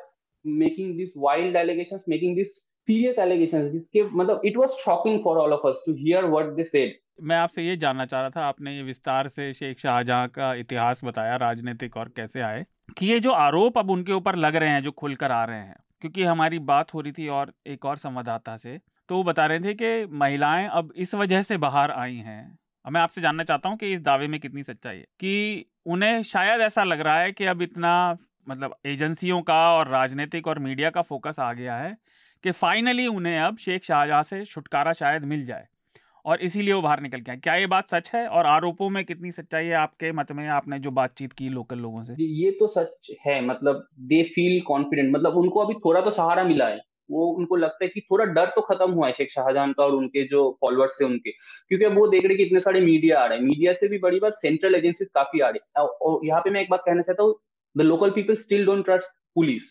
making this wild allegations, making this serious allegations, जिसके मतलब it was shocking for all of us to hear what they said. मैं आपसे ये जानना चाह रहा था, आपने ये विस्तार से शेख शाहजहां का इतिहास बताया, राजनीतिक और कैसे आए, कि ये जो आरोप अब उनके ऊपर लग रहे हैं जो खुलकर आ रहे हैं, क्योंकि हमारी बात हो रही थी और एक और संवाददाता से, तो वो बता रहे थे कि महिलाएं अब इस वजह से बाहर आई हैं। मैं आपसे जानना चाहता हूं कि इस दावे में कितनी सच्चाई है कि उन्हें शायद ऐसा लग रहा है कि अब इतना मतलब एजेंसियों का और राजनीतिक और मीडिया का फोकस आ गया है कि फाइनली उन्हें अब शेख शाहजहां से छुटकारा शायद मिल जाए और इसीलिए वो बाहर निकल के आए। क्या ये बात सच है और आरोपों में कितनी सच्चाई है आपके मत में? आपने जो बातचीत की लोकल लोगों से, ये तो सच है, मतलब दे फील कॉन्फिडेंट, मतलब उनको अभी थोड़ा तो सहारा मिला है, वो उनको लगता है कि थोड़ा डर तो खत्म हुआ है शेख शाहजहां का और उनके जो फॉलोअर्स थे उनके, क्योंकि अब वो देख रहे कि इतने सारे मीडिया आ रहे हैं, मीडिया से भी बड़ी बात सेंट्रल एजेंसीज काफी आ रही है। और यहाँ पे मैं एक बात कहना चाहता हूँ, the local people still don't trust police.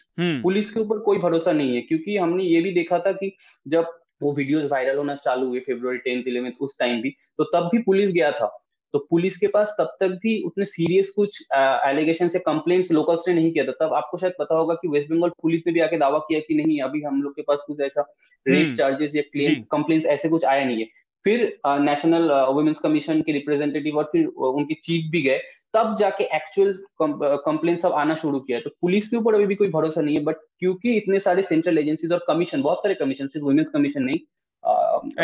Police के ऊपर कोई भरोसा नहीं है, क्योंकि हमने ये भी देखा था कि जब वो वीडियोस वायरल होना चालू हुए फेब्रुअरी 10th 11th उस टाइम भी, तो तब भी पुलिस गया था, तो पुलिस के पास तब तक भी उतने सीरियस कुछ एलिगेशन से कंप्लेंट्स लोकल्स ने नहीं किया था। तब आपको शायद पता होगा कि वेस्ट बंगाल पुलिस ने भी आके दावा किया कि नहीं अभी हम लोग के पास कुछ ऐसा रेप चार्जेस या क्लेम कंप्लेंट्स ऐसे कुछ आया नहीं है। फिर नेशनल वुमेन्स कमीशन के रिप्रेजेंटेटिव और फिर उनके चीफ भी गए, तब जाके एक्चुअल कंप्लेंट सब आना शुरू किया। तो पुलिस के ऊपर अभी भी कोई भरोसा नहीं है, बट क्योंकि इतने सारे सेंट्रल एजेंसीज और कमीशन, बहुत सारे कमीशन, सिर्फ वुमेन्स कमीशन नहीं,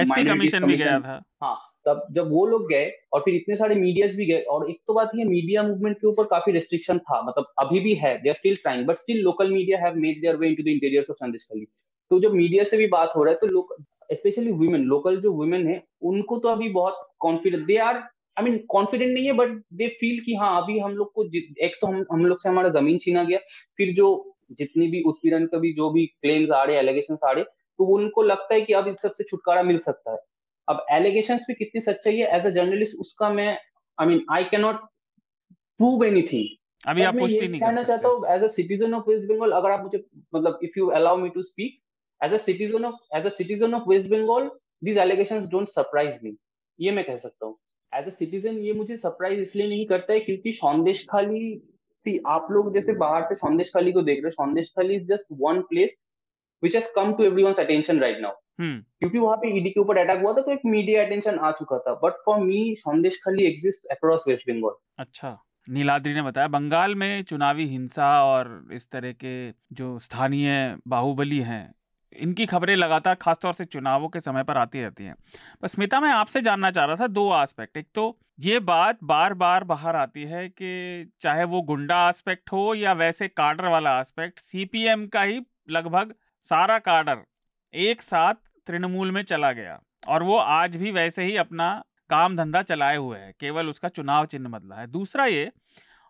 एससी कमीशन भी गया था, हाँ, तब जब वो लोग गए और फिर इतने सारे मीडियाज भी गए। और एक तो बात ये, मीडिया मूवमेंट के ऊपर काफी रिस्ट्रिक्शन था, मतलब अभी भी है, they are still trying, but still local media have made their way into the interiors of Sandeshkhali. तो जब मीडिया से भी बात हो रहा है तो लोग, स्पेशली वुमेन, लोकल जो वुमेन है उनको तो अभी बहुत confident, they are I mean confident नहीं है, बट दे फील कि हाँ अभी हम लोग को, एक तो हम लोग से हमारा जमीन छीना गया, फिर जो जितनी भी उत्पीड़न का भी जो भी क्लेम्स आ रहे, एलिगेशंस आ रहे, तो उनको लगता है कि अब इस सबसे छुटकारा मिल सकता है। अब एलिगेशंस पे कितनी सच्चाई है एज अ जर्नलिस्ट उसका मैं I can not prove anything. अभी आप पुष्टि नहीं करना चाहता हूँ as a citizen of West Bengal, अगर आप मुझे मतलब if you allow me to speak as a citizen of West Bengal, these allegations don't surprise me, ये मैं कह सकता हूँ as a citizen। ये मुझे surprise इसलिए नहीं करता है क्योंकि संदेशखाली, आप लोग जैसे बाहर से संदेशखाली को देख रहे हो, Sandeshkhali is just one place which has come to everyone's attention right now, क्योंकि वहाँ पे ईडी के ऊपर अटैक हुआ था तो एक मीडिया अटेंशन आ चुका था, but for me Sandeshkhali exists across West Bengal। अच्छा, नीलाद्री ने बताया बंगाल में चुनावी हिंसा और इस तरह के जो स्थानीय बाहुबली हैं इनकी खबरें लगातार खासतौर से चुनावों के समय पर आती रहती हैं। बस स्मिता, मैं आपसे जानना चाह रहा था दो आस्पेक्ट। एक तो ये बात बार बार बाहर आती है कि चाहे वो गुंडा आस्पेक्ट हो या वैसे कार्डर वाला आस्पेक्ट, सीपीएम का ही लगभग सारा कार्डर एक साथ तृणमूल में चला गया और वो आज भी वैसे ही अपना काम धंधा चलाए हुए है, केवल उसका चुनाव चिन्ह बदला है। दूसरा ये,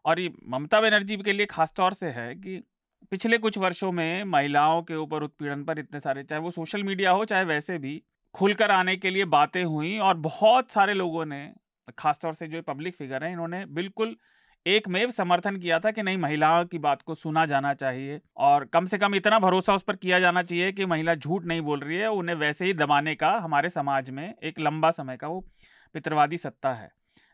और ये ममता बनर्जी के लिए खासतौर से है कि पिछले कुछ वर्षों में महिलाओं के ऊपर उत्पीड़न पर इतने सारे, चाहे वो सोशल मीडिया हो चाहे वैसे भी, खुलकर आने के लिए बातें हुई और बहुत सारे लोगों ने, खासतौर से जो पब्लिक फिगर हैं, इन्होंने बिल्कुल एकमेव समर्थन किया था कि नहीं महिलाओं की बात को सुना जाना चाहिए और कम से कम इतना भरोसा उस पर किया जाना चाहिए कि महिला झूठ नहीं बोल रही है, उन्हें वैसे ही दबाने का हमारे समाज में एक लंबा समय का वो पितृवादी सत्ता है।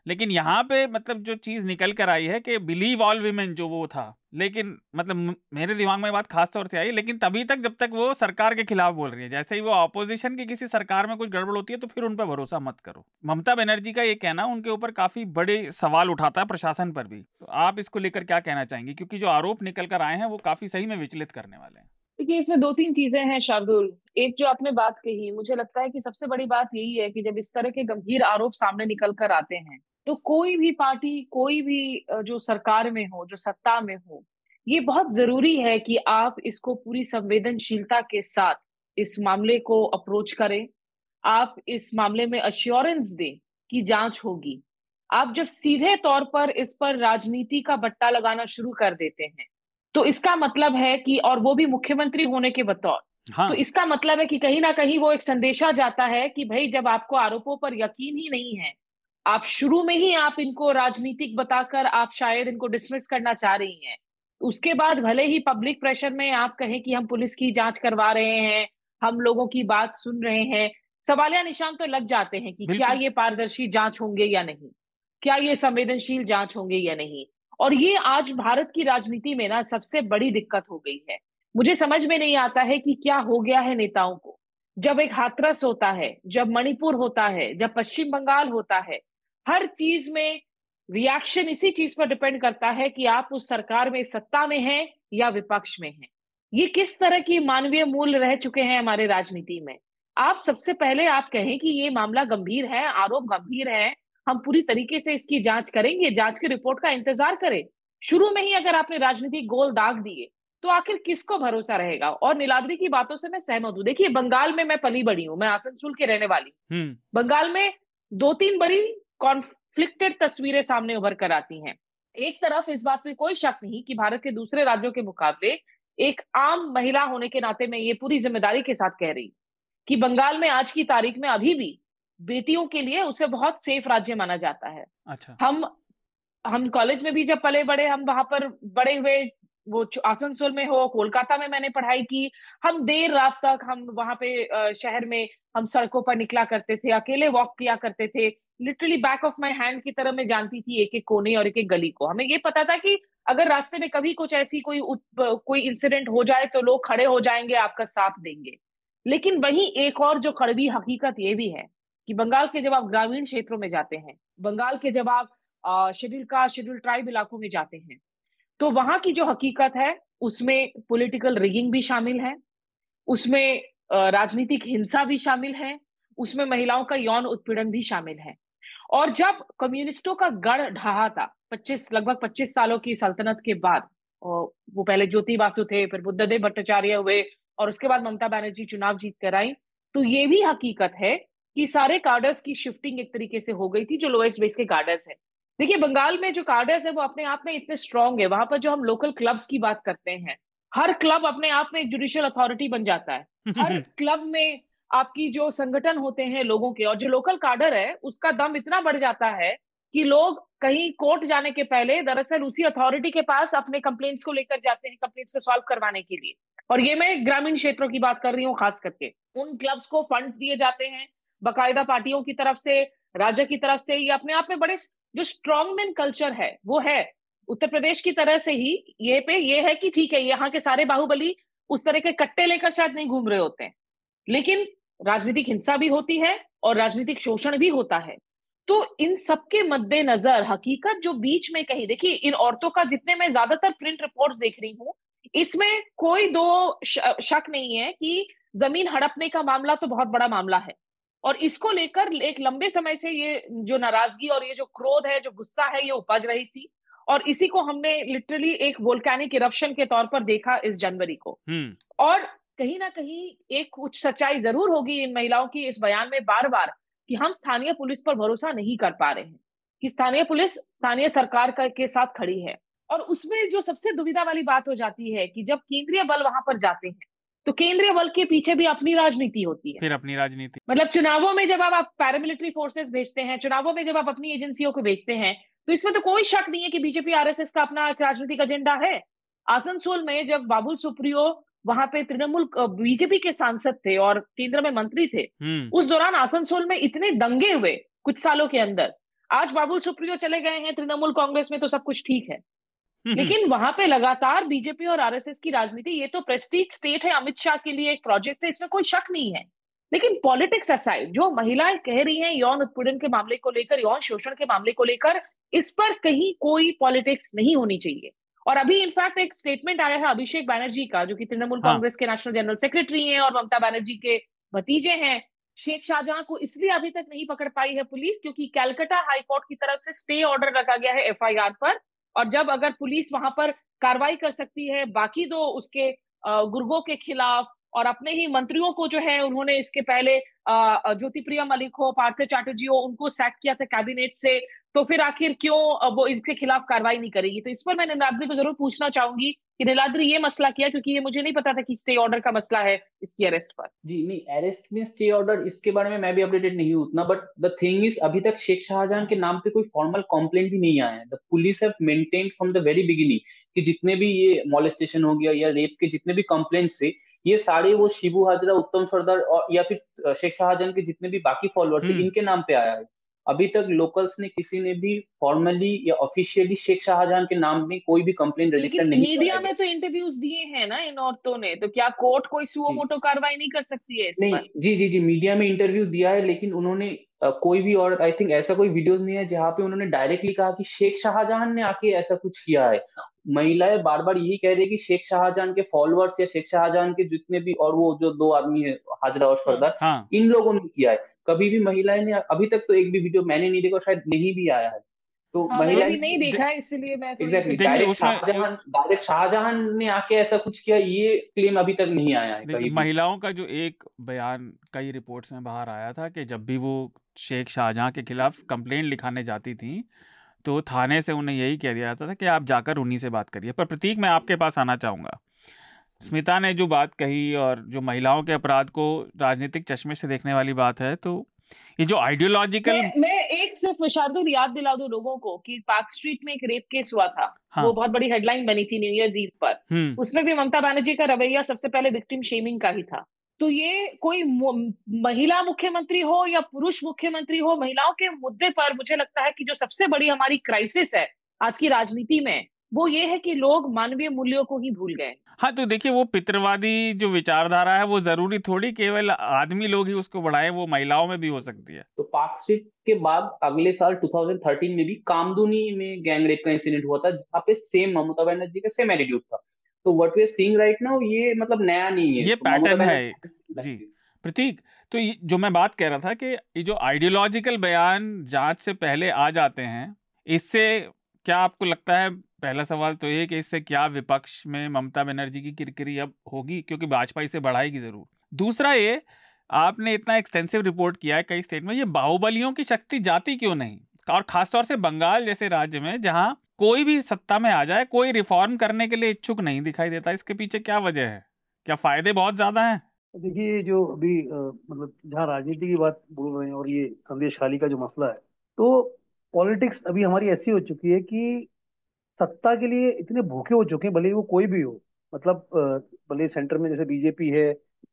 लेकिन यहाँ पे मतलब जो चीज़ निकल कर आई है कि बिलीव ऑल वीमेन जो वो था, लेकिन मतलब मेरे दिमाग में बात खास तौर से आई, लेकिन तभी तक जब तक वो सरकार के खिलाफ बोल रही है। जैसे ही वो ऑपोजिशन की किसी सरकार में कुछ गड़बड़ होती है तो फिर उन पर भरोसा मत करो। ममता बनर्जी का ये कहना उनके ऊपर काफ़ी बड़े सवाल उठाता है, प्रशासन पर भी। तो आप इसको लेकर क्या कहना चाहेंगे, क्योंकि जो आरोप निकल कर आए हैं वो काफ़ी सही में विचलित करने वाले हैं? देखिए, इसमें दो तीन चीजें हैं शार्दुल। एक जो आपने बात कही, मुझे लगता है कि सबसे बड़ी बात यही है कि जब इस तरह के गंभीर आरोप सामने निकल कर आते हैं तो कोई भी पार्टी, कोई भी जो सरकार में हो, जो सत्ता में हो, ये बहुत जरूरी है कि आप इसको पूरी संवेदनशीलता के साथ इस मामले को अप्रोच करें। आप इस मामले में अश्योरेंस दें कि जांच होगी। आप जब सीधे तौर पर इस पर राजनीति का बट्टा लगाना शुरू कर देते हैं तो इसका मतलब है कि, और वो भी मुख्यमंत्री होने के बतौर, हाँ। तो इसका मतलब है कि कहीं ना कहीं वो एक संदेशा जाता है कि भाई जब आपको आरोपों पर यकीन ही नहीं है, आप शुरू में ही आप इनको राजनीतिक बताकर आप शायद इनको डिसमिस करना चाह रही हैं। उसके बाद भले ही पब्लिक प्रेशर में आप कहें कि हम पुलिस की जांच करवा रहे हैं, हम लोगों की बात सुन रहे हैं, सवालिया निशान तो लग जाते हैं कि क्या ये पारदर्शी जांच होंगे या नहीं, क्या ये संवेदनशील जांच होंगे या नहीं। और ये आज भारत की राजनीति में ना सबसे बड़ी दिक्कत हो गई है। मुझे समझ में नहीं आता है कि क्या हो गया है नेताओं को। जब एक हाथरस होता है, जब मणिपुर होता है, जब पश्चिम बंगाल होता है, हर चीज में रिएक्शन इसी चीज पर डिपेंड करता है कि आप उस सरकार में, सत्ता में हैं या विपक्ष में हैं। ये किस तरह की मानवीय मूल्य रह चुके हैं हमारे राजनीति में। आप सबसे पहले आप कहें कि ये मामला गंभीर है, आरोप गंभीर है, हम पूरी तरीके से इसकी जांच करेंगे, जांच की रिपोर्ट का इंतजार करें। शुरू में ही अगर आपने राजनीतिक गोल दाग दिए तो आखिर किसको भरोसा रहेगा। और नीलाद्री की बातों से मैं सहमत हूँ। देखिए, बंगाल में मैं पली बड़ी हूँ, मैं आसनसोल के रहने वाली हूँ। बंगाल में दो तीन बड़ी कॉन्फ्लिक्टेड तस्वीरें सामने उभर कर आती हैं। एक तरफ इस बात में कोई शक नहीं कि भारत के दूसरे राज्यों के मुकाबले एक आम महिला होने के नाते मैं ये पूरी जिम्मेदारी के साथ कह रही हूँ कि बंगाल में आज की तारीख में अभी भी बेटियों के लिए उसे बहुत सेफ राज्य माना जाता है। अच्छा। हम कॉलेज में भी जब पले बड़े, हम वहां पर बड़े हुए, वो आसनसोल में हो, कोलकाता में मैंने पढ़ाई की, हम देर रात तक हम वहां पे शहर में हम सड़कों पर निकला करते थे, अकेले वॉक किया करते थे। Literally back of my hand की तरह मैं जानती थी एक एक कोने और एक एक गली को। हमें ये पता था कि अगर रास्ते में कभी कुछ ऐसी कोई इंसिडेंट हो जाए तो लोग खड़े हो जाएंगे, आपका साथ देंगे। लेकिन वही एक और जो कड़वी हकीकत ये भी है कि बंगाल के जब आप ग्रामीण क्षेत्रों में जाते हैं, बंगाल के जब आप शेड्यूल ट्राइब इलाकों में जाते हैं, तो वहां की जो हकीकत है उसमें पॉलिटिकल रिगिंग भी शामिल है, उसमें राजनीतिक हिंसा भी शामिल है, उसमें महिलाओं का यौन उत्पीड़न भी शामिल है। और जब कम्युनिस्टों का गढ़ ढहा था लगभग 25 सालों की सल्तनत के बाद, वो पहले ज्योति बासु थे, फिर बुद्धदेव भट्टाचार्य हुए, और उसके बाद ममता बनर्जी चुनाव जीत कर आई, तो ये भी हकीकत है कि सारे कार्डर्स की शिफ्टिंग एक तरीके से हो गई थी, जो लोएस्ट बेस के कार्डर्स हैं। देखिए, बंगाल में जो कार्डर्स है वो अपने आप में इतने स्ट्रांग है। वहां पर जो हम लोकल क्लब्स की बात करते हैं, हर क्लब अपने आप में एक जुडिशियल अथॉरिटी बन जाता है। हर क्लब में आपकी जो संगठन होते हैं लोगों के, और जो लोकल कार्डर है उसका दम इतना बढ़ जाता है कि लोग कहीं कोर्ट जाने के पहले दरअसल उसी अथॉरिटी के पास अपने कंप्लेंट्स को लेकर जाते हैं, कंप्लेंट्स को सॉल्व करवाने के लिए। और ये मैं ग्रामीण क्षेत्रों की बात कर रही हूँ, खास करके उन क्लब्स को फंड्स दिए जाते हैं बाकायदा पार्टियों की तरफ से, राज्य की तरफ से। ये अपने आप में बड़े जो स्ट्रॉन्गमैन कल्चर है वो है। उत्तर प्रदेश की तरह से ही ये है कि ठीक है, यहाँ के सारे बाहुबली उस तरह के कट्टे लेकर शायद नहीं घूम रहे होते हैं, लेकिन राजनीतिक हिंसा भी होती है और राजनीतिक शोषण भी होता है। तो इन सबके मद्देनजर हकीकत जो बीच में कहीं, देखिए, इन औरतों का जितने मैं ज्यादातर प्रिंट रिपोर्ट्स देख रही हूँ, इसमें कोई दो शक नहीं है कि जमीन हड़पने का मामला तो बहुत बड़ा मामला है। और इसको लेकर एक लंबे समय से ये जो नाराजगी और ये जो क्रोध है, जो गुस्सा है, ये उपज रही थी, और इसी को हमने लिटरली एक वोल्केनिक इरप्शन के तौर पर देखा इस जनवरी को। और कहीं ना कहीं एक कुछ सच्चाई जरूर होगी इन महिलाओं की इस बयान में बार बार कि हम स्थानीय पुलिस पर भरोसा नहीं कर पा रहे हैं, कि स्थानीय पुलिस स्थानीय सरकार के साथ खड़ी है। और उसमें जो सबसे दुविधा वाली बात हो जाती है कि जब केंद्रीय बल वहां पर जाते हैं तो केंद्रीय बल के पीछे भी अपनी राजनीति होती है, फिर अपनी राजनीति, मतलब चुनावों में जब आप पैरामिलिट्री फोर्सेस भेजते हैं, चुनावों में जब आप अपनी एजेंसियों को भेजते हैं, तो इसमें तो कोई शक नहीं है कि बीजेपी आरएसएस का अपना राजनीतिक एजेंडा है। आसनसोल में जब बाबुल सुप्रियो वहां पे तृणमूल बीजेपी के सांसद थे और केंद्र में मंत्री थे, उस दौरान आसनसोल में इतने दंगे हुए कुछ सालों के अंदर। आज बाबुल सुप्रियो चले गए हैं तृणमूल कांग्रेस में तो सब कुछ ठीक है, लेकिन वहां पे लगातार बीजेपी और आरएसएस की राजनीति, ये तो प्रेस्टीज स्टेट है, अमित शाह के लिए एक प्रोजेक्ट है, इसमें कोई शक नहीं है। लेकिन पॉलिटिक्स असाइड, जो महिलाएं कह रही हैं यौन उत्पीड़न के मामले को लेकर, यौन शोषण के मामले को लेकर, इस पर कहीं कोई पॉलिटिक्स नहीं होनी चाहिए। और अभी इनफैक्ट एक स्टेटमेंट आया है अभिषेक बैनर्जी का, जो कि तृणमूल कांग्रेस के नेशनल जनरल सेक्रेटरी हैं और ममता बैनर्जी के भतीजे हैं। शेख शाहजहां को इसलिए अभी तक नहीं पकड़ पाई है पुलिस क्योंकि कैलकाटा हाईकोर्ट की तरफ से स्टे ऑर्डर रखा गया है एफआईआर पर, और जब अगर पुलिस वहां पर कार्रवाई कर सकती है, बाकी दो उसके गुर्गों के खिलाफ और अपने ही मंत्रियों को जो है, उन्होंने इसके पहले ज्योतिप्रिय मल्लिक हो, पार्थ चटर्जी हो, उनको सैक किया था कैबिनेट से, तो फिर आखिर क्यों वो इनके खिलाफ कार्रवाई नहीं करेगी। तो इस पर मैं नीलाद्री को जरूर पूछना चाहूंगी कि नीलाद्री ये मसला किया, क्योंकि ये मुझे नहीं पता था कि स्टे ऑर्डर का मसला है इसकी अरेस्ट पर। जी नहीं, अरेस्ट में स्टे ऑर्डर इसके बारे में मैं भी अपडेटेड नहीं हूं उतना, बट द थिंग इज अभी तक शेख शाहजहां के नाम पे कोई फॉर्मल कंप्लेंट भी नहीं आया है। The police have maintained from the very beginning कि जितने भी ये मॉलेस्टेशन हो गया या रेप के जितने भी कंप्लेंट्स थे, ये सारे वो शिबू हजरा, उत्तम शरदा और या फिर शेख शाहजहां के जितने भी बाकी फॉलोअर्स है, इनके नाम पे आया है। अभी तक लोकल्स ने किसी ने भी फॉर्मली या ऑफिशियली शेख शाहजहां के नाम में कोई भी कंप्लेंट रजिस्टर नहीं किया। मीडिया में तो इंटरव्यूज दिए हैं ना इन औरतों ने, तो क्या कोर्ट कोई सुओ मोटो कार्रवाई नहीं कर सकती है इस पर? नहीं, जी जी जी, मीडिया में इंटरव्यू दिया है, लेकिन उन्होंने कोई भी औरत, आई थिंक ऐसा कोई वीडियोज नहीं है जहाँ पे उन्होंने डायरेक्टली कहा कि शेख शाहजहां ने आके ऐसा कुछ किया है। महिलाएं बार बार यही कह रही है कि शेख शाहजहां के फॉलोअर्स या शेख शाहजहां के जितने भी, और वो जो दो आदमी है हाजरा और सरदार, इन लोगों ने किया है। कभी भी महिलाएं ने, अभी तक तो एक भी वीडियो मैंने नहीं देखा, शायद नहीं भी आया है, तो महिलाएं नहीं देखा है, इसलिए मैं एग्जैक्टली डायरेक्ट शाहजहां ने आके ऐसा कुछ किया, ये क्लेम अभी तक नहीं आया है। महिलाओं का जो एक बयान कई रिपोर्ट्स में बाहर आया था कि जब भी वो शेख शाहजहां के खिलाफ कंप्लेंट लिखाने जाती थी तो थाने से उन्हें यही कह दिया जाता था कि आप जाकर उन्हीं से बात करिए। पर प्रतीक, मैं आपके पास आना चाहूँगा, स्मिता ने जो बात कही और जो महिलाओं के अपराध को राजनीतिक चश्मे से देखने वाली बात है, तो ये जो आइडियोलॉजिकल, मैं एक सिर्फ शार्दुल याद दिला दो लोगों को कि पार्क स्ट्रीट में एक रेप केस हुआ था, वो बहुत बड़ी हेडलाइन बनी थी न्यू ईयर ईव पर, उसमें भी ममता बैनर्जी का रवैया सबसे पहले विक्टिम शेमिंग का ही था। तो ये कोई महिला मुख्यमंत्री हो या पुरुष मुख्यमंत्री हो, महिलाओं के मुद्दे पर मुझे लगता है कि जो सबसे बड़ी हमारी क्राइसिस है आज की राजनीति में, वो ये है कि लोग मानवीय मूल्यों को ही भूल गए। हाँ, तो देखिए वो पितृवादी जो विचारधारा है, वो जरूरी थोड़ी केवल आदमी लोग ही उसको बढ़ाए, वो महिलाओं में भी हो सकती है। तो पार्क स्ट्रीट के बाद अगले साल 2013 में भी कामदुनी में गैंग रेप का इंसिडेंट हुआ था, जहाँ पे सेम ममता बनर्जी का सेम एटीट्यूड था। तो what we are seeing right now, ये मतलब नया नहीं है, ये पैटर्न है। जी प्रतीक, तो जो मैं बात कह रहा था कि ये जो आइडियोलॉजिकल बयान जांच से पहले आ जाते हैं, इससे क्या आपको लगता है, पहला सवाल तो ये कि इससे क्या विपक्ष में ममता बनर्जी की किरकिरी अब होगी, क्योंकि भाजपा इसे बढ़ाएगी जरूर। दूसरा, ये आपने इतना एक्सटेंसिव रिपोर्ट किया है कई स्टेट में, ये बाहुबलियों की शक्ति जाती क्यों नहीं, और खासतौर से बंगाल जैसे राज्य में जहां कोई भी सत्ता में आ जाए कोई रिफॉर्म करने के लिए इच्छुक नहीं दिखाई देता, इसके पीछे क्या वजह है, क्या फायदे बहुत ज्यादा हैं? देखिए, जो अभी मतलब जहाँ राजनीति की बात बोल रहे हैं और ये संदेशखाली का जो मसला है, तो पॉलिटिक्स अभी हमारी ऐसी हो चुकी है कि सत्ता के लिए इतने भूखे हो चुके हैं, भले वो कोई भी हो, मतलब भले सेंटर में जैसे बीजेपी है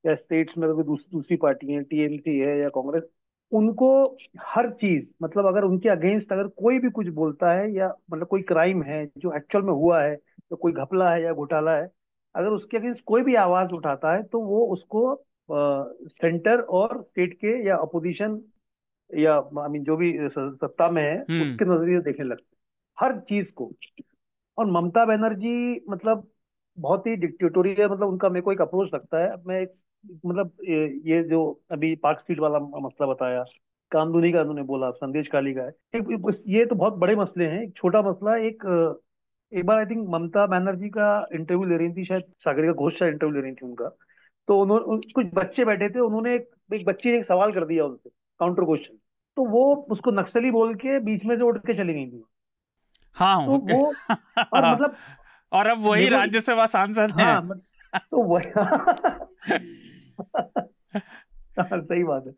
या स्टेट्स में दूसरी पार्टी है, टीएमसी है या कांग्रेस, उनको हर चीज, मतलब अगर उनके अगेंस्ट अगर कोई भी कुछ बोलता है या मतलब कोई क्राइम है जो एक्चुअल में हुआ है, तो कोई घपला है या घोटाला है, अगर उसके अगेंस्ट कोई भी आवाज उठाता है, तो वो उसको सेंटर और स्टेट के या अपोजिशन या आई मीन जो भी सत्ता में है उसके नजरिए देखने लगते हर चीज को। और ममता बनर्जी मतलब बहुत ही डिक्टेटोरियल, मतलब उनका मेरे को एक अप्रोच लगता है। मैं मतलब ये जो अभी पार्क स्ट्रीट वाला मसला बताया, कामदुनी का उन्होंने बोला, संदेशखाली का, ये तो बहुत बड़े मसले हैं। एक छोटा मसला, एक बार आई थिंक ममता बनर्जी का इंटरव्यू ले रही थी, शायद सागरिका घोष का इंटरव्यू ले रही थी उनका, तो उन्होंने कुछ बच्चे बैठे थे, उन्होंने एक बच्चे ने एक सवाल कर दिया उनसे काउंटर क्वेश्चन, तो वो उसको नक्सली बोल के बीच में से उठ के चली गई थी। हाँ, तो वो और मतलब और अब वही राज्यसभा सांसद हैं। हाँ, तो सही बात है।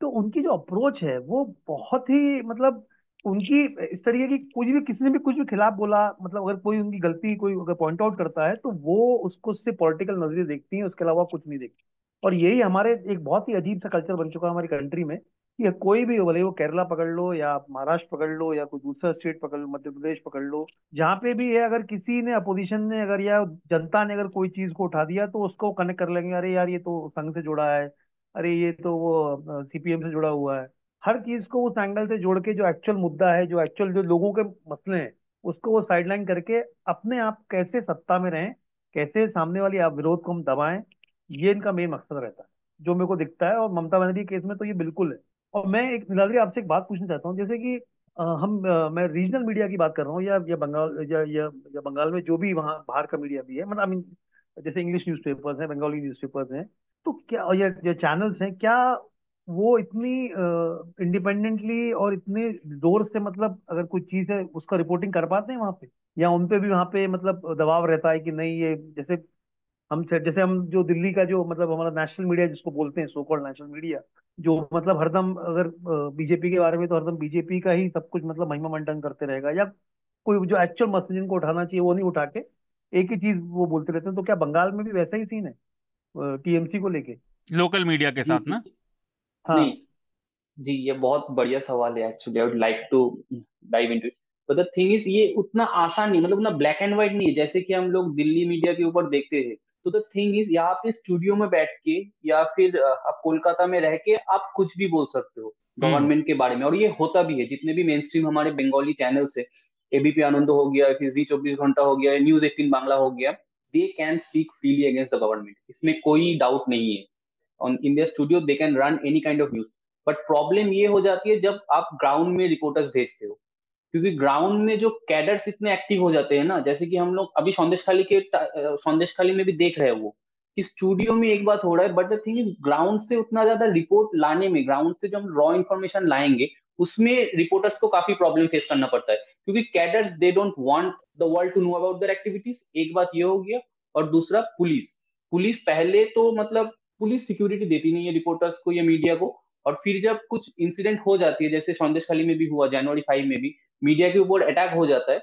तो उनकी जो अप्रोच है वो बहुत ही, मतलब उनकी इस तरीके की कुछ भी, किसी ने भी कुछ भी खिलाफ बोला, मतलब अगर कोई उनकी गलती कोई अगर पॉइंट आउट करता है, तो वो उसको सिर्फ पॉलिटिकल नजरिए देखती है, उसके अलावा कुछ नहीं देखती। और यही हमारे एक बहुत ही अजीब सा कल्चर बन चुका है हमारी कंट्री में, या कोई भी हो, भले वो केरला पकड़ लो या महाराष्ट्र पकड़ लो या कोई दूसरा स्टेट पकड़ लो, मध्य प्रदेश पकड़ लो, जहाँ पे भी है, अगर किसी ने अपोजिशन ने अगर या जनता ने अगर कोई चीज को उठा दिया तो उसको कनेक्ट कर लेंगे, अरे यार ये तो संघ से जुड़ा है, अरे ये तो वो सीपीएम से जुड़ा हुआ है। हर चीज को उस एंगल से जोड़ के जो एक्चुअल मुद्दा है, जो एक्चुअल जो लोगों के मसले हैं, उसको वो साइडलाइन करके अपने आप कैसे सत्ता में रहें, कैसे सामने वाली आप विरोध को हम दबाएं, ये इनका मेन मकसद रहता है, जो मेरे को दिखता है। और ममता बनर्जी केस में तो ये बिल्कुल है। और मैं एक नीलाद्री आपसे एक बात पूछना चाहता हूँ, जैसे कि मैं रीजनल मीडिया की बात कर रहा हूँ, या बंगाल या बंगाल में जो भी वहाँ बाहर का मीडिया भी है, मतलब आई मीन जैसे इंग्लिश न्यूज़पेपर्स हैं, बंगाली न्यूज़पेपर्स हैं, तो क्या या चैनल्स हैं, क्या वो इतनी इंडिपेंडेंटली और इतने जोर से, मतलब अगर कोई चीज है उसका रिपोर्टिंग कर पाते हैं वहाँ पे, या उनपे भी वहाँ पे मतलब दबाव रहता है कि नहीं ये जैसे हम जो दिल्ली का जो मतलब हमारा नेशनल मीडिया जिसको बोलते हैं, सो कॉल्ड नेशनल मीडिया, जो मतलब हरदम अगर बीजेपी के बारे में तो हरदम बीजेपी का ही सब कुछ मतलब महिमा मंडन करते रहेगा, या कोई जो एक्चुअल मसले जिनको उठाना चाहिए वो नहीं उठा के एक ही चीज वो बोलते रहते हैं। तो क्या बंगाल में भी वैसा ही सीन है टीएमसी को लेके, लोकल मीडिया के साथ ना? हाँ जी, ये बहुत बढ़िया सवाल है। Actually I would like to dive into, but the thing is ये उतना आसान नहीं, मतलब उतना ब्लैक एंड व्हाइट नहीं है जैसे कि हम लोग दिल्ली मीडिया के ऊपर देखते थे। तो द थिंग इज यहाँ पे स्टूडियो में बैठ के या फिर आप कोलकाता में रह के आप कुछ भी बोल सकते हो गवर्नमेंट के बारे में, और ये होता भी है। जितने भी मेन स्ट्रीम हमारे बंगाली चैनल्स है, एबीपी आनंद हो गया, फिर जी 24 घंटा हो गया, News 18 बांग्ला हो गया, they can speak freely against the government, इसमें कोई डाउट नहीं है। In their studio they can run any kind of news, but problem ये हो जाती है जब आप ग्राउंड में रिपोर्टर्स भेजते हो, क्योंकि ग्राउंड में जो कैडर्स इतने एक्टिव हो जाते हैं ना, जैसे कि हम लोग अभी संदेशखाली में भी देख रहे हैं वो, कि स्टूडियो में एक बात हो रहा है, but the thing is ground से उतना ज्यादा रिपोर्ट लाने में, ग्राउंड से जो हम रॉ इन्फॉर्मेशन लाएंगे उसमें रिपोर्टर्स को काफी प्रॉब्लम फेस करना पड़ता है, क्योंकि cadres they don't want the world to know about their activities. एक बात ये हो गया, और दूसरा पुलिस पहले तो मतलब पुलिस सिक्योरिटी देती नहीं है रिपोर्टर्स को या मीडिया को, और फिर जब कुछ इंसिडेंट हो जाती है जैसे संदेशखाली में भी हुआ, जनवरी 5 में भी मीडिया के ऊपर अटैक हो जाता है,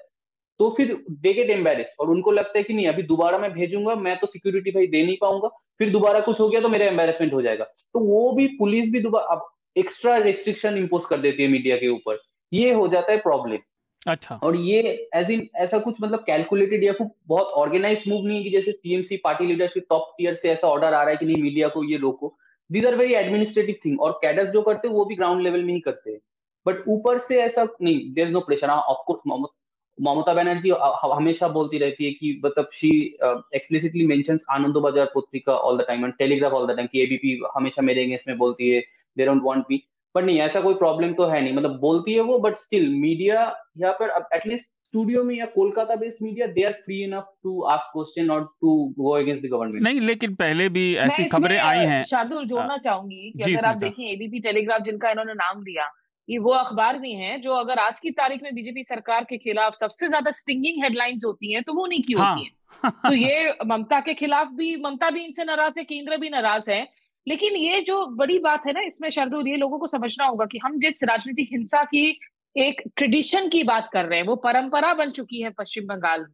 तो फिर दे गेट एम्बैरेस्ड, और उनको लगता है कि नहीं अभी दोबारा मैं भेजूंगा, मैं तो सिक्योरिटी भाई दे नहीं पाऊंगा, फिर दोबारा कुछ हो गया तो मेरा एम्बैरेसमेंट हो जाएगा, तो वो भी पुलिस भी दोबारा एक्स्ट्रा रेस्ट्रिक्शन इम्पोज कर देती है मीडिया के ऊपर। ये हो जाता है प्रॉब्लम। अच्छा, और ये ऐसा कुछ मतलब कैलकुलेटेड या कुछ बहुत ऑर्गेनाइज मूव नहीं है कि जैसे TMC party leadership top tier से ऐसा ऑर्डर आ रहा है कि नहीं मीडिया को ये रोको। These are very administrative thing, और कैडर्स जो करते हैं वो भी ग्राउंड लेवल में ही करते हैं, बट ऊपर से ऐसा नहीं, there is no pressure. Of course Mamata Banerjee हमेशा बोलती रहती है कि मतलब she explicitly mentions Anand Bazar Patrika all the time and Telegraph all the time, कि एबीपी हमेशा मेरे अगेंस्ट में बोलती है, they don't want me, but नहीं ऐसा कोई प्रॉब्लम तो है नहीं, मतलब बोलती है वो, बट स्टिल मीडिया यहाँ पर एटलीस्ट स्टूडियो में या Kolkata based media they are free enough to ask question not to go against the government. नहीं, लेकिन पहले भी ऐसी खबरें आई हैं। शार्दुल, जोड़ना चाहूंगी कि अगर आप देखें एबीपी टेलीग्राफ जिनका इन्होंने नाम लिया, ये वो अखबार भी हैं जो अगर आज की तारीख में बीजेपी सरकार के खिलाफ सबसे ज्यादा स्टिंगिंग हेडलाइंस होती हैं तो वो नहीं की होती हैं। तो ये ममता के खिलाफ भी, ममता भी इनसे नाराज है, केंद्र भी नाराज है, लेकिन ये जो बड़ी बात है ना इसमें शार्दुल, ये लोगों को समझना होगा कि हम जिस राजनीतिक हिंसा की एक ट्रेडिशन की बात कर रहे हैं, वो परंपरा बन चुकी है पश्चिम बंगाल में,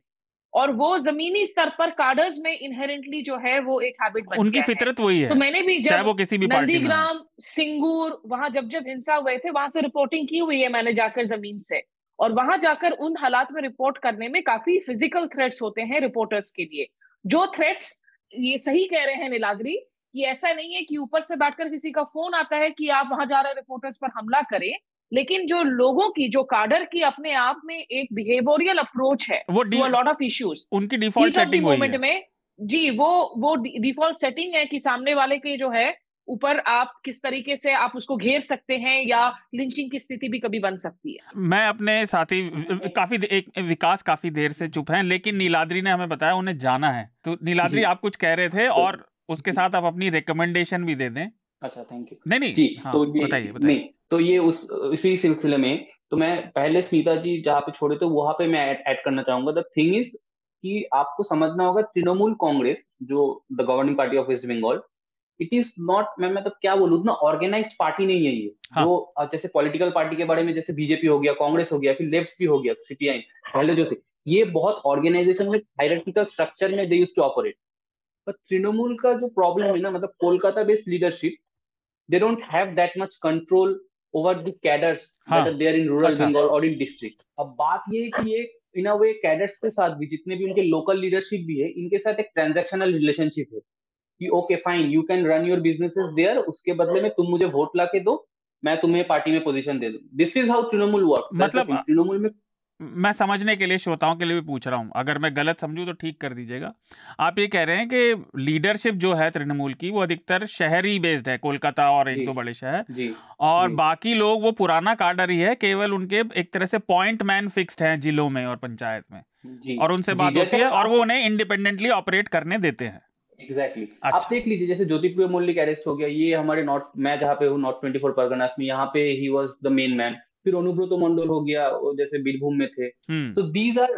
और वो जमीनी स्तर पर कार्डर्स में इनहेरेंटली जो है वो एक हैबिट बन गया है, उनकी फितरत वही है। तो मैंने भी जब वो किसी भी नंदीग्राम, सिंगूर, वहां जब हिंसा हुए थे वहां से रिपोर्टिंग की हुई है मैंने जाकर जमीन से, और वहां जाकर उन हालात में रिपोर्ट करने में काफी फिजिकल थ्रेट्स होते हैं रिपोर्टर्स के लिए, जो थ्रेट्स, ये सही कह रहे हैं नीलाद्री, कि ऐसा नहीं है कि ऊपर से बैठकर किसी का फोन आता है कि आप वहां जा रहे रिपोर्टर्स पर हमला करें, लेकिन जो लोगों की, जो काडर की अपने आप में एक बिहेवियरियल अप्रोच है, वो लॉट ऑफ इश्यूज उनकी डिफॉल्ट सेटिंग मोमेंट में, जी वो डिफॉल्ट सेटिंग है कि सामने वाले के जो है ऊपर आप किस तरीके से आप उसको घेर सकते हैं, या लिंचिंग की स्थिति भी कभी बन सकती है। मैं अपने साथी विकास काफी देर से चुप हैं, लेकिन नीलाद्री ने हमें बताया उन्हें जाना है, तो नीलाद्री आप कुछ कह रहे थे और उसके साथ आप अपनी रिकमेंडेशन भी दे दें। अच्छा, थैंक यू। नहीं जी, तो बताइए। तो ये इसी सिलसिले में तो मैं पहले स्मिता जी जहाँ पे छोड़े थे वहां पे मैं ऐड करना चाहूंगा। द थिंग इज कि आपको समझना होगा तृणमूल कांग्रेस जो the governing party of West Bengal, it is not, मैं मतलब क्या बोलूं, उतना ऑर्गेनाइज्ड पार्टी नहीं है ये। हाँ। जो जैसे पॉलिटिकल पार्टी के बारे में जैसे बीजेपी हो गया, कांग्रेस हो गया, फिर लेफ्ट भी हो गया, सीपीआई पहले जो थे, ये बहुत ऑर्गेनाइजेशन में हायरार्किकल स्ट्रक्चर में दे यूज्ड टू ऑपरेट। पर तृणमूल का जो प्रॉब्लम है ना, मतलब Kolkata based leadership, they don't have that much control over the cadres that are there in rural Bengal or in district. अब बात ये है कि ये इन अ वे कैडर्स के साथ भी जितने भी उनके लोकल लीडरशिप भी है इनके साथ एक ट्रांजैक्शनल रिलेशनशिप है कि okay fine you can run your businesses there, उसके बदले में तुम मुझे वोट लाके दो, मैं तुम्हें पार्टी में पोजीशन दे दूं. This is how Trinamool work. मतलब तृणमूल में मैं समझने के लिए श्रोताओं के लिए भी पूछ रहा हूं, अगर मैं गलत समझूं तो ठीक कर दीजिएगा. आप ये कह रहे हैं कि लीडरशिप जो है तृणमूल की वो अधिकतर शहरी बेस्ड है, कोलकाता और एक दो बड़े शहर जी, और जी, बाकी लोग वो पुराना काडर ही है, केवल उनके एक तरह से पॉइंट मैन फिक्स्ड हैं जिलों में और पंचायत में जी, और उनसे बात होती है और वो उन्हें इंडिपेंडेंटली ऑपरेट करने देते हैं. एग्जैक्टली आप देख लीजिए जैसे ज्योतिप्रिय मल्लिक अरेस्ट हो गया, ये हमारे नॉर्थ, मैं जहाँ पे हूँ नॉर्थ 24 परगनास में, यहाँ पे ही वॉज द मेन मैन. फिर अनुब्रत मंडल हो गया जैसे बीरभूम में थे. So these are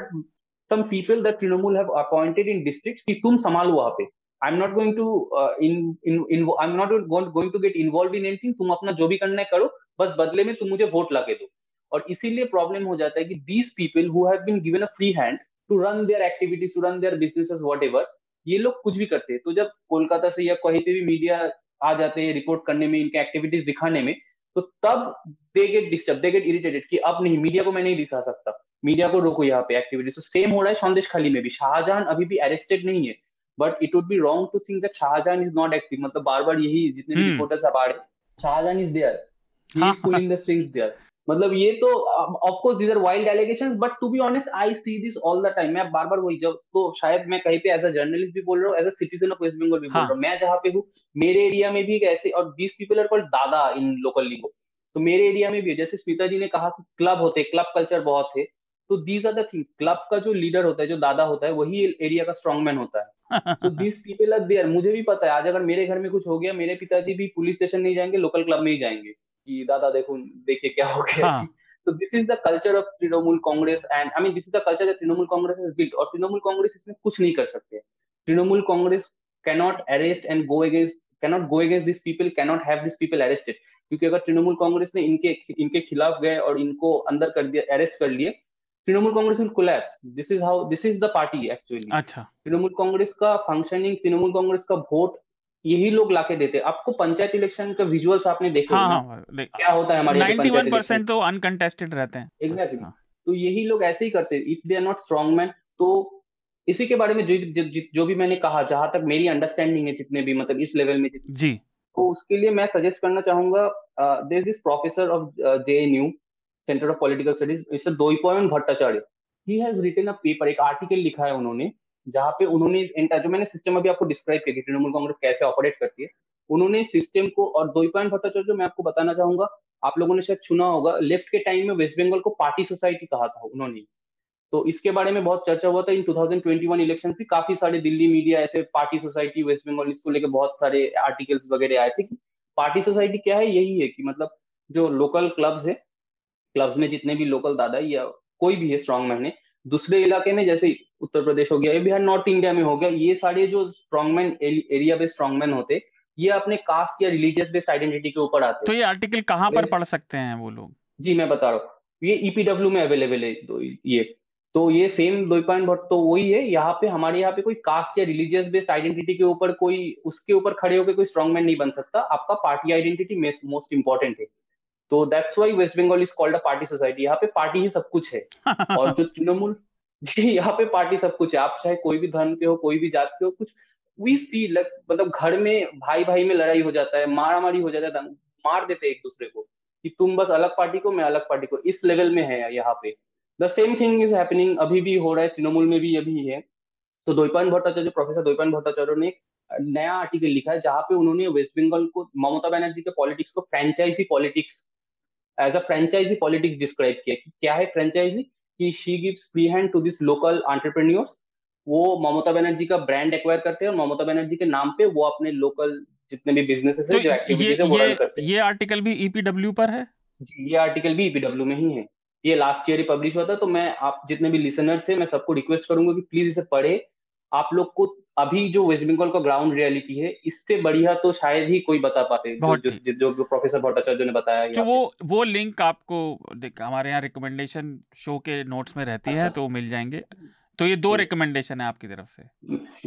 some people that Trinamool have appointed in districts कि तुम संभालो वहां पे. I am not going to I am not going to get involve in anything, तुम अपना जो भी करना है करो, बस बदले में तुम मुझे वोट लाके दो. और इसीलिए प्रॉब्लम हो जाता है कि these people who have been given a free hand to run their activities, to run their businesses, whatever, ये लोग कुछ भी करते हैं. तो जब कोलकाता से या कहीं पे भी मीडिया आ जाते हैं रिपोर्ट करने में, इनके एक्टिविटीज दिखाने में, तो तब they get disturb, they get irritated कि अब नहीं, मीडिया को मैं नहीं दिखा सकता, मीडिया को रोको यहाँ पे एक्टिविटी. सो सेम हो रहा है संदेशखाली में भी. शाहजहां अभी भी अरेस्टेड नहीं है, but it would be wrong to think that Shahjahan is not active. मतलब बार बार यही जितने भी रिपोर्टर्स आप आ रहे, Shahjahan is there, he is pulling the strings there. मतलब ये तो of course these are wild allegations, but to be honest I see this all the time. मैं बार बार वही, जब तो शायद मैं कहीं पे एज अ जर्नलिस्ट भी बोल रहा हूँ, as a citizen of West Bengal भी बोल रहा हूँ, मैं जहाँ पे हूँ मेरे एरिया में भी ऐसे, और दीज पीपल आर कॉल्ड दादा इन लोकल लीगो. तो मेरे एरिया में भी जैसे स्मिता जी ने कहा कि क्लब होते, क्लब कल्चर बहुत है, तो these are the thing. Club का जो लीडर होता है, जो दादा होता है, वही एरिया का स्ट्रॉन्गमैन होता है. तो दीज पीपल आर देयर. मुझे भी पता है आज अगर मेरे घर में कुछ हो गया, मेरे पिताजी भी पुलिस स्टेशन नहीं जाएंगे, लोकल क्लब में ही जाएंगे कि दादा देखो, देखिए क्या हो गया. तो this is the culture of Trinamool Congress and I mean this is the culture that Trinamool Congress has built. और तृणमूल कांग्रेस इसमें कुछ नहीं कर सकते. Trinamool Congress can not arrest and go against this people, can not have this people arrested. क्योंकि अगर तृणमूल कांग्रेस ने इनके खिलाफ गए और इनको अंदर कर दिया, अरेस्ट कर लिए, Trinamool Congress will collapse. This is the party actually. अच्छा, तृणमूल कांग्रेस का फंक्शनिंग, तृणमूल कांग्रेस का वोट यही लोग लाके देते. आपको पंचायत इलेक्शन का विजुअल्स आपने देखे होंगे क्या होता है हमारे 91% तो अनकंटेस्टेड रहते हैं. एग्जैक्टली तो यही लोग ऐसे ही करते हैं if they are not strong man. तो इसी के बारे में जो भी मैंने कहा, जहां तक मेरी अंडरस्टैंडिंग है, जितने भी मतलब इस लेवल में जी, तो उसके लिए मैं सजेस्ट करना चाहूंगा, there is this professor of JNU centre of political studies, mister Dwaipayan Bhattacharya. He has written a paper, एक आर्टिकल लिखा है उन्होंने, जहाँ पे उन्होंने इस एंटायर जो मैंने सिस्टम अभी आपको डिस्क्राइब किया कि तृणमूल कांग्रेस कैसे ऑपरेट करती है, उन्होंने सिस्टम को. और द्वैपायन भट्टाचार्य जो मैं आपको बताना चाहूंगा, आप लोगों ने शायद सुना होगा, लेफ्ट के टाइम में वेस्ट बंगाल को पार्टी सोसाइटी कहा था उन्होंने. तो इसके बारे में बहुत चर्चा हुआ था इन 2021 इलेक्शन में. काफी सारे दिल्ली मीडिया ऐसे पार्टी सोसाइटी वेस्ट बंगाल इसको लेकर बहुत सारे आर्टिकल्स वगैरह आए थे. पार्टी सोसाइटी क्या है, यही है कि मतलब जो लोकल क्लब्स है, क्लब्स में जितने भी लोकल दादा या कोई भी है स्ट्रॉन्ग मैन है दूसरे इलाके में, जैसे उत्तर प्रदेश हो गया, बिहार नॉर्थ इंडिया में हो गया, ये सारे जो स्ट्रॉन्गमैन एरिया बेस्ड स्ट्रॉन्गमैन होते, ये अपने कास्ट या रिलीजियस बेस्ड आइडेंटिटी के ऊपर आते. तो ये आर्टिकल कहाँ पर पढ़ सकते हैं वो लोग? जी मैं बता रहा हूँ, ये ईपीडब्ल्यू में अवेलेबल है. तो ये सेम द्वैपायन भट्ट तो वही है. यहाँ पे हमारे यहाँ पे कोई कास्ट या रिलीजियस बेस्ड आइडेंटिटी के ऊपर कोई उसके ऊपर खड़े होकर कोई स्ट्रॉन्गमैन नहीं बन सकता. आपका पार्टी आइडेंटिटी मोस्ट इंपॉर्टेंट है. तो that's why West Bengal is called a party society. यहाँ पे पार्टी ही सब कुछ है. और जो तृणमूल जी, यहाँ पे पार्टी सब कुछ है. आप चाहे कोई भी धर्म के हो, कोई भी जात के हो, कुछ वी सी मतलब घर में भाई भाई में लड़ाई हो जाता है, मारामारी हो जाता है, मार देते एक दूसरे को कि तुम बस अलग पार्टी को, मैं अलग पार्टी को, इस लेवल में है यहाँ पे. The same thing is happening, अभी भी हो रहा है तृणमूल में भी अभी है. तो द्वैपायन भट्टाचार्य, प्रोफेसर द्वैपायन भट्टाचार्य ने नया आर्टिकल लिखा है जहाँ पे उन्होंने वेस्ट बंगाल को, ममता बनर्जी के पॉलिटिक्स को franchise politics, as a franchise politics describe किया. कि क्या है फ्रेंचाइजी, कि she gives free hand to this local entrepreneurs. वो ममता बनर्जी का ब्रांड एक्वायर करते हैं और ममता बनर्जी के नाम पे वो अपने लोकल जितने भी बिजनेसेस है, जो एक्टिविटीज है, वो रन करते हैं. ये आर्टिकल भी ईपीडब्ल्यू पर है जी, ये आर्टिकल भी ईपीडब्ल्यू में ही है. ये लास्ट ईयर ही पब्लिश हुआ था. तो मैं आप जितने भी लिसनर्स है, मैं सबको रिक्वेस्ट करूंगा कि प्लीज इसे पढ़े. आप लोग को अभी जो वेस्ट बंगाल का ग्राउंड रियलिटी है, इससे बढ़िया तो शायद ही कोई बता पाते, जो प्रोफेसर भट्टाचार्य ने बताया. तो वो लिंक आपको हमारे यहाँ रिकमेंडेशन शो के नोट्स में रहती है, तो मिल जाएंगे. तो ये दो रिकमेंडेशन है आपकी तरफ से.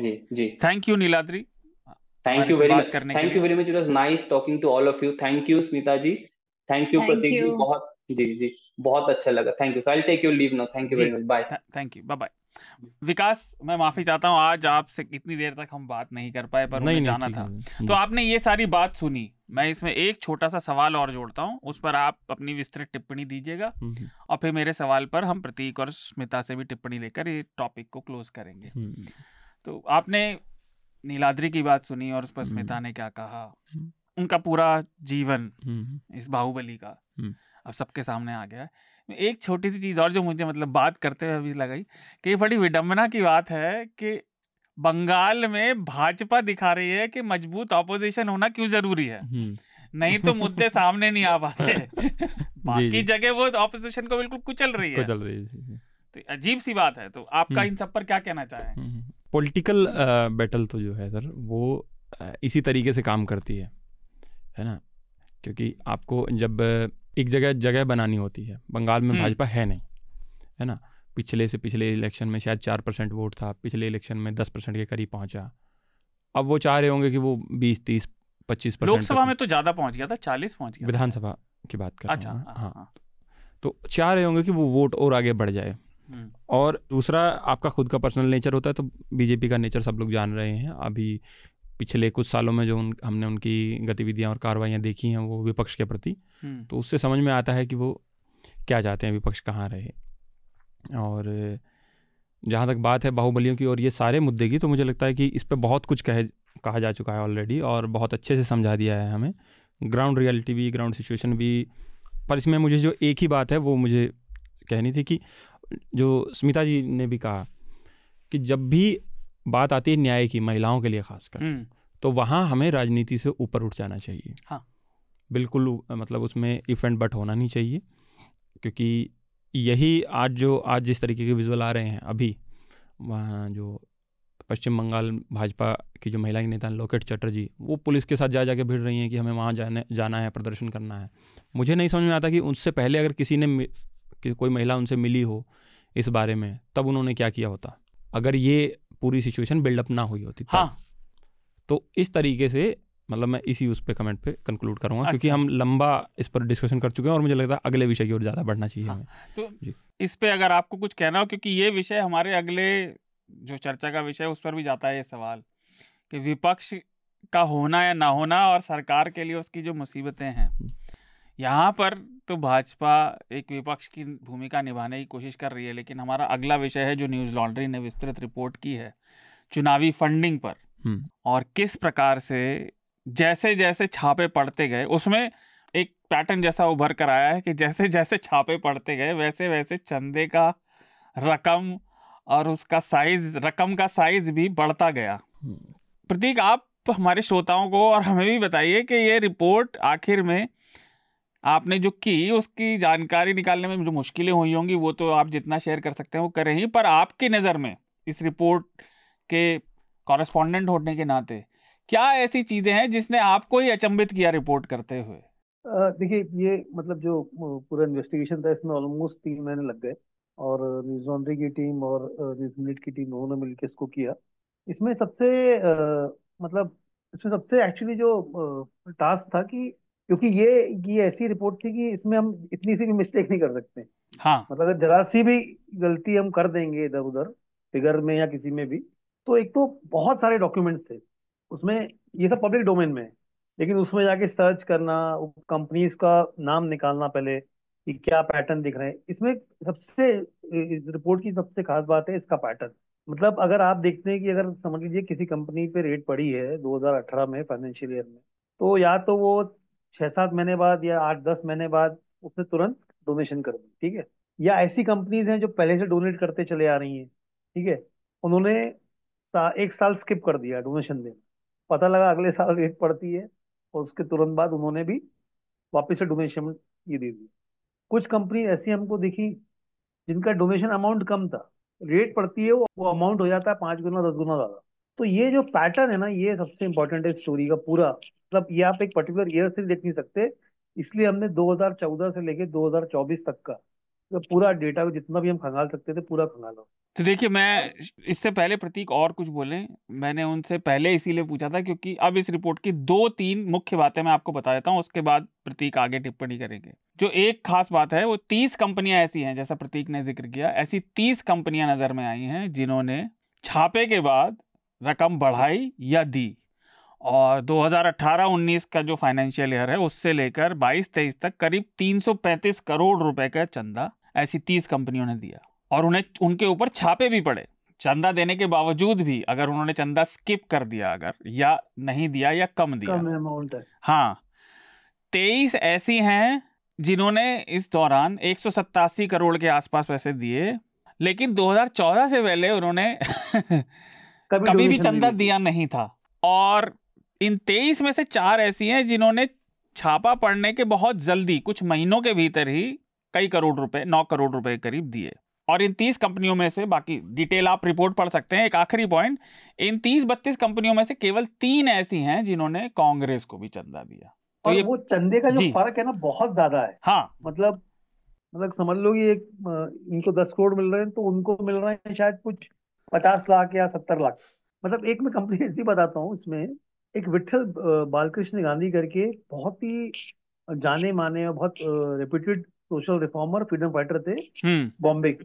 जी जी, thank you Niladri, thank you very much. It was nice talking to all of you. Thank you Smita ji. Thank you Pratik ji, बहुत जी बहुत अच्छा लगा, thank you. So I will take your leave now, thank you very much, bye. Thank you, bye bye. Vikas, मैं माफी चाहता हूँ आज आपसे इतनी देर तक हम बात नहीं कर पाए, पर मुझे जाना था। तो आपने ये सारी बात सुनी, मैं इसमें एक छोटा सा सवाल और जोड़ता हूँ, उस पर आप अपनी विस्तृत टिप्पणी दीजिएगा और फिर मेरे सवाल पर हम प्रतीक और स्मिता से भी टिप्पणी लेकर ये टॉपिक को क्लोज करेंगे। तो आपने नीलाद्री की बात सुनी और उस पर स्मिता ने क्या कहा, उनका पूरा जीवन इस बाहुबली का अब सबके सामने आ गया है। एक छोटी सी चीज़ और जो मुझे मतलब बात करते हुए अभी लगी कि बड़ी विडंबना की बात है कि बंगाल में भाजपा दिखा रही है कि मजबूत ऑपोजिशन होना क्यों जरूरी है, नहीं तो मुद्दे सामने नहीं आ पाते। बाकी जगह वो ऑपोजिशन को बिल्कुल कुचल रही है, तो अजीब सी बात है। तो आपका इन सब पर क्या कहना चाहें? पॉलिटिकल बैटल तो जो है सर वो इसी तरीके से काम करती है ना, क्योंकि आपको जब एक जगह बनानी होती है, बंगाल में भाजपा है नहीं, है ना। पिछले से पिछले इलेक्शन में शायद 4% वोट था, पिछले इलेक्शन में 10% के करीब पहुंचा। अब वो चाह रहे होंगे कि वो 20-30-25%। लोकसभा में तो ज़्यादा पहुंच गया था, 40 पहुंच गया, विधानसभा की बात कर रहा हूं। हाँ, तो चाह रहे होंगे कि वो वोट और आगे बढ़ जाए। और दूसरा आपका खुद का पर्सनल नेचर होता है, तो बीजेपी का नेचर सब लोग जान रहे हैं। अभी पिछले कुछ सालों में जो हमने उनकी गतिविधियां और कार्रवाइयां देखी हैं वो विपक्ष के प्रति, तो उससे समझ में आता है कि वो क्या चाहते हैं, विपक्ष कहाँ रहे। और जहाँ तक बात है बाहुबलियों की और ये सारे मुद्दे की, तो मुझे लगता है कि इस पर बहुत कुछ कहा जा चुका है ऑलरेडी, और बहुत अच्छे से समझा दिया है हमें, ग्राउंड रियलिटी भी, ग्राउंड सिचुएशन भी। पर इसमें मुझे जो एक ही बात है वो मुझे कहनी थी कि जो स्मिता जी ने भी कहा कि जब भी बात आती है न्याय की, महिलाओं के लिए खासकर, तो वहाँ हमें राजनीति से ऊपर उठ जाना चाहिए। हाँ, बिल्कुल, मतलब उसमें इफ एंड बट होना नहीं चाहिए, क्योंकि यही आज जिस तरीके के विजुअल आ रहे हैं, अभी वहाँ जो पश्चिम बंगाल भाजपा की जो महिला नेता लोकेट चटर्जी, वो पुलिस के साथ जा के भिड़ रही हैं कि हमें वहाँ जाना है, प्रदर्शन करना है। मुझे नहीं समझ में आता कि उससे पहले अगर कोई महिला उनसे मिली हो इस बारे में, तब उन्होंने क्या किया होता, अगर ये पूरी सिचुएशन बिल्डअप ना हुई होती। हाँ, तो इस तरीके से, मतलब मैं इसी उस पे कमेंट पे कंक्लूड करूंगा। अच्छा, क्योंकि हम लंबा इस पर डिस्कशन कर चुके हैं और मुझे लगता है अगले विषय की ओर ज़्यादा बढ़ना चाहिए। हाँ, तो इस पे अगर आपको कुछ कहना हो, क्योंकि ये विषय हमारे अगले जो चर्चा का विषय उस पर भी जाता है, ये सवाल कि विपक्ष का होना या ना होना और सरकार के लिए उसकी जो मुसीबतें हैं, यहाँ पर तो भाजपा एक विपक्ष की भूमिका निभाने की कोशिश कर रही है। लेकिन हमारा अगला विषय है जो न्यूज़लॉन्ड्री ने विस्तृत रिपोर्ट की है चुनावी फंडिंग पर, और किस प्रकार से जैसे जैसे छापे पड़ते गए, उसमें एक पैटर्न जैसा उभर कर आया है कि जैसे जैसे छापे पड़ते गए वैसे वैसे चंदे का रकम और उसका साइज, रकम का साइज भी बढ़ता गया। प्रतीक, आप हमारे श्रोताओं को और हमें भी बताइए कि ये रिपोर्ट आखिर में आपने जो की, उसकी जानकारी निकालने में जो मुश्किलें हुई होंगी वो तो आप जितना शेयर कर सकते हैं वो करें ही, पर आपकी नज़र में इस रिपोर्ट के कॉरेस्पॉन्डेंट होने के नाते क्या ऐसी चीज़ें हैं जिसने आपको ही अचंभित किया रिपोर्ट करते हुए? देखिए, ये मतलब जो पूरा इन्वेस्टिगेशन था इसमें ऑलमोस्ट 3 महीने लग गए, और न्यूज़लॉन्ड्री की टीम और न्यूज़ मिनट की टीम, उन्होंने मिलकर इसको किया। इसमें सबसे एक्चुअली जो टास्क था कि, क्योंकि ये ऐसी रिपोर्ट थी कि इसमें हम इतनी सी भी मिस्टेक नहीं कर सकते। हाँ, मतलब अगर जरा सी भी गलती हम कर देंगे इधर उधर फिगर में या किसी में भी, तो एक तो बहुत सारे डॉक्यूमेंट्स थे उसमें, ये सब पब्लिक डोमेन में है, लेकिन उसमें जाके सर्च करना, कंपनीज का नाम निकालना पहले कि क्या पैटर्न दिख रहे हैं इसमें। इस रिपोर्ट की सबसे खास बात है इसका पैटर्न, मतलब अगर आप देखते हैं कि अगर समझ लीजिए किसी कंपनी पे रेट पड़ी है 2018 में फाइनेंशियल ईयर में, तो या तो वो 6-7 महीने बाद या 8-10 महीने बाद उसने तुरंत डोनेशन कर दी, ठीक है। या ऐसी कंपनीज हैं जो पहले से डोनेट करते चले आ रही हैं, ठीक है, उन्होंने 1 साल स्किप कर दिया डोनेशन देना, पता लगा अगले साल रेट पड़ती है और उसके तुरंत बाद उन्होंने भी वापस से डोनेशन ये दे दिया। कुछ कंपनी ऐसी हमको दिखी जिनका डोनेशन अमाउंट कम था, रेट पड़ती है वो अमाउंट हो जाता है 5 गुना 10 गुना ज़्यादा। तो ये जो पैटर्न है ना, ये सबसे इम्पोर्टेंट है स्टोरी का पूरा, मतलब ये आप एक पर्टिकुलर ईयर से देख नहीं सकते। इसलिए हमने 2014 से लेकर 2024 तक का तो पूरा डेटा को जितना भी हम खंगाल सकते थे पूरा खंगाला। तो देखिए, मैं इससे पहले प्रतीक और कुछ बोले, मैंने उनसे पहले इसीलिए पूछा था क्योंकि अब इस रिपोर्ट की 2-3 मुख्य बातें मैं आपको बता देता हूँ, उसके बाद प्रतीक आगे टिप्पणी करेंगे। जो एक खास बात है वो 30 कंपनियां ऐसी हैं, जैसा प्रतीक ने जिक्र किया, ऐसी 30 कंपनियां नजर में आई हैं जिन्होंने छापे के बाद रकम बढ़ाई या दी, और 2018-19 का जो फाइनेंशियल ईयर है उससे लेकर 22-23 तक करीब 335 करोड़ रुपए का चंदा ऐसी 30 कंपनियों ने दिया, और उन्हें उनके ऊपर छापे भी पड़े। चंदा देने के बावजूद भी अगर उन्होंने चंदा स्किप कर दिया, अगर या नहीं दिया या कम दिया, कम अमाउंट है। हाँ, 23 ऐसी हैं जिन्होंने इस दौरान 187 करोड़ के आसपास पैसे दिए, लेकिन 2014 से पहले उन्होंने कभी भी चंदा दिया नहीं था। और इन 23 में से 4 ऐसी हैं जिन्होंने छापा पड़ने के बहुत जल्दी, कुछ महीनों के भीतर ही कई करोड़ रुपए, 9 करोड़ रुपए करीब दिए। और इन 30 कंपनियों में से, बाकी डिटेल आप रिपोर्ट पढ़ सकते हैं। एक आखिरी पॉइंट, इन 30-32 कंपनियों में से केवल 3 ऐसी हैं जिन्होंने कांग्रेस को भी चंदा दिया। तो ये वो चंदे का जो फर्क है ना, बहुत ज्यादा है। हाँ, मतलब समझ लो कि इनको 10 करोड़ मिल रहे हैं तो उनको मिल रहा है शायद कुछ 50 लाख या 70 लाख। मतलब एक मैं कंपनी ऐसी बताता हूँ, इसमें एक विठ्ठल बालकृष्ण गांधी करके बहुत ही जाने माने और बहुत reputed social reformer, freedom fighter थे, बॉम्बे के,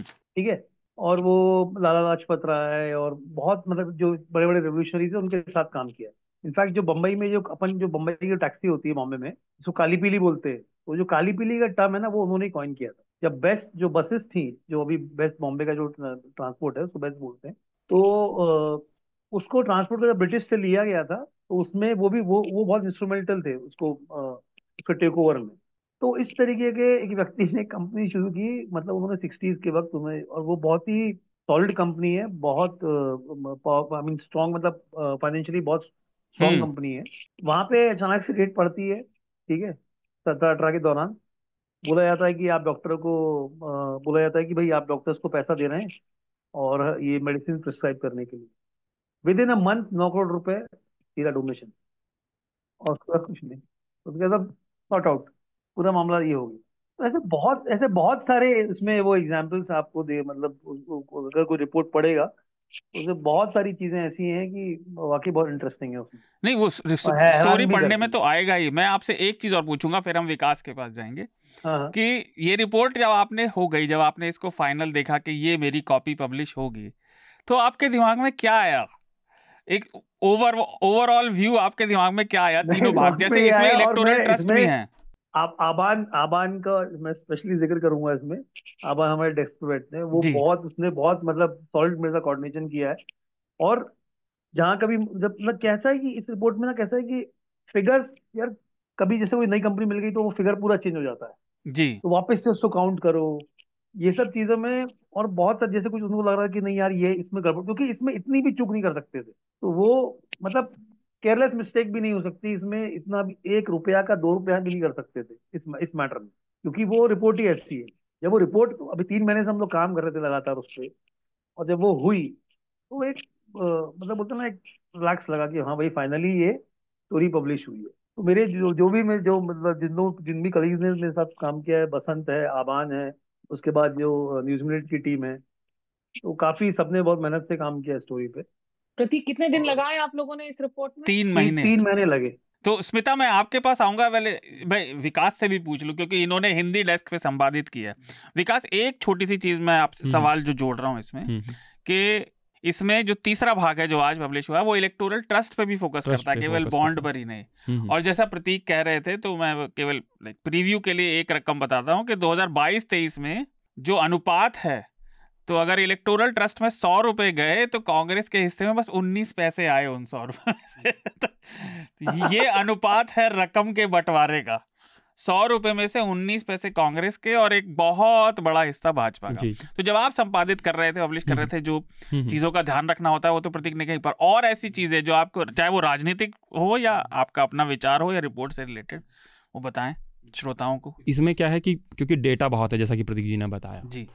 ठीक है। और वो लाला लाजपत राय और बहुत मतलब जो बड़े बड़े रेवोल्यूशनरी थे उनके साथ काम किया। इनफैक्ट जो बम्बई में जो अपन जो बम्बई की टैक्सी होती है बॉम्बे में, जिसको काली पीली बोलते हैं, वो जो काली पीली का टर्म है ना वो उन्होंने कॉइन किया था। जब बेस्ट जो बसेस थी, जो अभी बेस्ट बॉम्बे का जो ट्रांसपोर्ट है उसको बेस्ट बोलते हैं, तो उसको ट्रांसपोर्ट जब ब्रिटिश से लिया गया था तो उसमें वो भी वो बहुत इंस्ट्रूमेंटल थे उसको टेक ओवर में। तो इस तरीके के एक व्यक्ति ने कंपनी शुरू की, मतलब उन्होंने 60s के वक्त उन्हें, और वो बहुत ही सॉलिड कंपनी है, बहुत आई मीन स्ट्रांग, मतलब फाइनेंशियली बहुत स्ट्रांग कंपनी है। वहाँ पे अचानक से रेट पड़ती है, ठीक है, 17-18 के दौरान बोला जाता है कि आप डॉक्टर को बोला जाता है कि भाई आप डॉक्टर्स को पैसा दे रहे हैं और ये मेडिसिन प्रिस्क्राइब करने के लिए। Within a month 9 crore रुपए सीधा डोनेशन, और उसका कुछ नहीं, उसके सब सॉर्ट आउट, पूरा मामला ये हो गया। तो ऐसे बहुत सारे इसमें वो एग्जाम्पल्स आपको दे, मतलब अगर कोई रिपोर्ट पड़ेगा उसमें बहुत सारी चीजें ऐसी हैं कि वाकई बहुत इंटरेस्टिंग है उसमें। नहीं, वो स्टोरी पढ़ने में तो आएगा ही। मैं आपसे एक चीज और पूछूंगा, फिर हम विकास के पास जाएंगे, कि ये रिपोर्ट जब आपने हो गई, जब आपने इसको फाइनल देखा कि ये मेरी कॉपी पब्लिश होगी, तो आपके दिमाग में क्या आया? एक ओवरऑल व्यू आपके दिमाग में क्या आया तीनों भाग, जैसे इसमें इलेक्टोरल ट्रस्ट भी हैं। आप आबान का मैं स्पेशली जिक्र करूंगा इसमें। आबान हमारे डेस्क पे बैठते हैं, वो उसने बहुत मतलब सॉलिड मेरे साथ कोऑर्डिनेशन किया है। और जहाँ कभी जब कैसा है कि इस रिपोर्ट में ना कैसा है कि फिगर्स यार, कभी जैसे कोई नई कंपनी मिल गई तो वो फिगर पूरा चेंज हो जाता है जी, तो वापस से उसको काउंट करो, ये सब चीजों में। और बहुत जैसे कुछ उनको लग रहा है कि नहीं यार ये इसमें गड़बड़, क्योंकि इसमें इतनी भी चूक नहीं कर सकते थे, तो वो मतलब केयरलेस मिस्टेक भी नहीं हो सकती इसमें, इतना भी 1 रुपया का 2 रुपया भी नहीं कर सकते थे इस मैटर में, क्योंकि वो रिपोर्ट ही ऐसी है। जब वो रिपोर्ट, अभी 3 महीने से हम लोग काम कर रहे थे लगातार उस पर, और जब वो हुई तो एक मतलब बोलते ना, एक रिलैक्स लगा कि हाँ भाई फाइनली ये स्टोरी पब्लिश हुई है। तो मेरे जिन भी कलीग्स ने मेरे साथ काम किया है, बसंत है, आबान है, उसके बाद जो न्यूज़ मिनट की टीम है, तो काफी सबने बहुत मेहनत से काम किया स्टोरी पे। प्रतीक, कितने दिन लगाए आप लोगों ने इस रिपोर्ट में? 3 महीने। 3 महीने लगे। तो स्मिता, मैं आपके पास आऊंगा, पहले भाई विकास से भी पूछ लूं क्योंकि इन्होंने हिंदी डेस्क पे संपादित किया। विकास, एक छोटी सी चीज मैं आपसे सवाल जो जोड़ रहा हूँ इसमें, कि इसमें जो तीसरा भाग है जो आज पब्लिश हुआ, वो इलेक्टोरल ट्रस्ट पे भी फोकस करता है, केवल बॉन्ड पर ही नहीं। और जैसा प्रतीक कह रहे थे, तो मैं केवल प्रीव्यू के लिए एक रकम बताता हूँ कि 2022-23 में जो अनुपात है, तो अगर इलेक्टोरल ट्रस्ट में 100 रुपए गए तो कांग्रेस के हिस्से में बस 19 पैसे आए उन 100 रुपए से। तो ये अनुपात है रकम के बंटवारे का, 100 रुपए में से 19 पैसे कांग्रेस के और एक बहुत बड़ा हिस्सा भाजपा का। तो जब आप संपादित कर रहे थे, पब्लिश कर रहे थे, जो चीजों का ध्यान रखना होता है वो तो प्रतीक ने कहीं पर, और ऐसी चीजें जो आपको, चाहे वो राजनीतिक हो या आपका अपना विचार हो या रिपोर्ट से रिलेटेड, वो बताएं श्रोताओं को। इसमें क्या है कि क्योंकि डेटा बहुत है, जैसा कि प्रतीक जी ने बताया जी,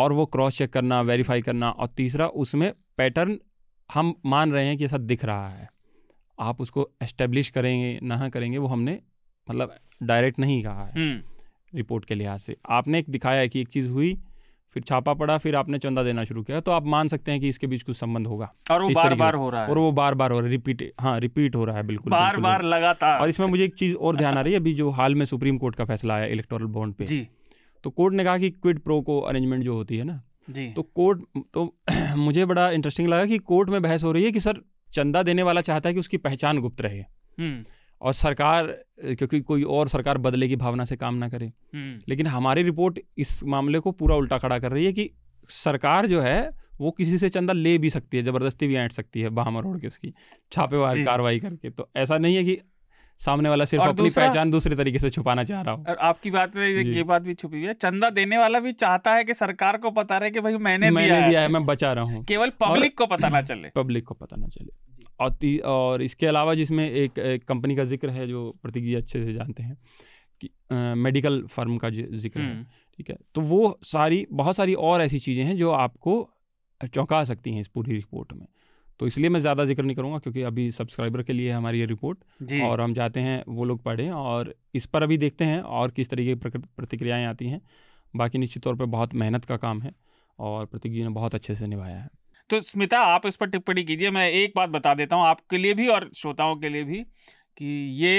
और वो क्रॉस चेक करना, वेरीफाई करना, और तीसरा उसमें पैटर्न हम मान रहे हैं कि ऐसा दिख रहा है, आप उसको एस्टेब्लिश करेंगे ना करेंगे, वो हमने मतलब डायरेक्ट नहीं कहा है। रिपोर्ट के लिहाज से आपने एक दिखाया है कि एक चीज़ हुई, फिर छापा पड़ा, फिर आपने चंदा देना शुरू किया, तो आप मान सकते हैं कि इसके बीच कुछ संबंध होगा और वो बार बार हो रहा है, और वो बार बार हो रहा है, रिपीट, हाँ रिपीट हो रहा है, बिल्कुल बार बार लगातार। और इसमें मुझे एक चीज़ और ध्यान आ रही है, अभी जो हाल में सुप्रीम कोर्ट का फैसला आया इलेक्टोरल बॉन्ड पे जी, तो कोर्ट ने कहा कि क्विड प्रो को अरेंजमेंट जो होती है ना जी, तो कोर्ट, तो मुझे बड़ा इंटरेस्टिंग लगा कि कोर्ट में बहस हो रही है कि सर चंदा देने वाला चाहता है कि उसकी पहचान गुप्त रहे और सरकार, क्योंकि कोई और सरकार बदले की भावना से काम ना करे, लेकिन हमारी रिपोर्ट इस मामले को पूरा उल्टा खड़ा कर रही है कि सरकार जो है वो किसी से चंदा ले भी सकती है, ज़बरदस्ती भी ऐंठ सकती है बाहम रोड के उसकी छापेमार कार्रवाई करके। तो ऐसा नहीं है कि सामने वाला सिर्फ अपनी पहचान दूसरे तरीके से छुपाना चाह रहा हो। और आपकी बात में ये बात भी छुपी हुई है, चंदा देने वाला भी चाहता है कि सरकार को पता रहे कि भाई मैंने दिया है, मैं बचा रहा हूँ, केवल पब्लिक को पता ना चले, पब्लिक को पता ना चले। और इसके अलावा जिसमें एक कंपनी का जिक्र है जो प्रतीक जी अच्छे से जानते हैं कि मेडिकल फर्म का जिक्र है, ठीक है, तो वो सारी बहुत सारी और ऐसी चीज़ें हैं जो आपको चौंका सकती हैं इस पूरी रिपोर्ट में, तो इसलिए मैं ज़्यादा जिक्र नहीं करूँगा क्योंकि अभी सब्सक्राइबर के लिए हमारी ये रिपोर्ट, और हम चाहते हैं वो लोग पढ़ें और इस पर अभी देखते हैं और किस तरीके की प्रतिक्रियाएँ आती हैं। बाकी निश्चित तौर पर बहुत मेहनत का काम है और प्रतीक जी ने बहुत अच्छे से निभाया है। तो स्मिता, आप इस पर टिप्पणी कीजिए। मैं एक बात बता देता हूँ आपके लिए भी और श्रोताओं के लिए भी कि ये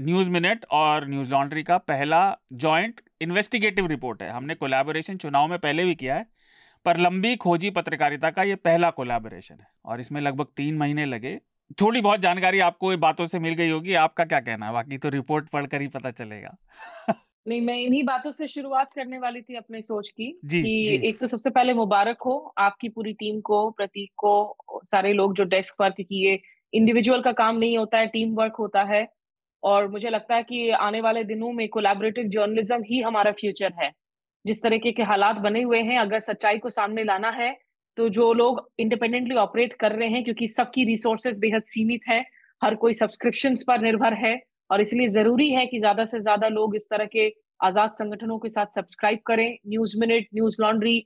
न्यूज़ मिनट और न्यूज़लॉन्ड्री का पहला जॉइंट इन्वेस्टिगेटिव रिपोर्ट है। हमने कोलैबोरेशन चुनाव में पहले भी किया है, पर लंबी खोजी पत्रकारिता का ये पहला कोलैबोरेशन है और इसमें लगभग 3 महीने लगे। थोड़ी बहुत जानकारी आपको इन बातों से मिल गई होगी, आपका क्या कहना है? बाकी तो रिपोर्ट पढ़कर ही पता चलेगा। नहीं, मैं इन्हीं बातों से शुरुआत करने वाली थी अपने सोच की कि एक तो सबसे पहले मुबारक हो आपकी पूरी टीम को, प्रतीक को, सारे लोग जो डेस्क पर, क्योंकि ये इंडिविजुअल का काम नहीं होता है, टीम वर्क होता है। और मुझे लगता है कि आने वाले दिनों में कोलैबोरेटिव जर्नलिज्म ही हमारा फ्यूचर है। जिस तरीके के हालात बने हुए हैं, अगर सच्चाई को सामने लाना है तो जो लोग इंडिपेंडेंटली ऑपरेट कर रहे हैं, क्योंकि सबकी रिसोर्सेज बेहद सीमित है, हर कोई सब्सक्रिप्शन पर निर्भर है, और इसलिए जरूरी है कि ज्यादा से ज्यादा लोग इस तरह के आजाद संगठनों के साथ सब्सक्राइब करें। News Minute, Newslaundry,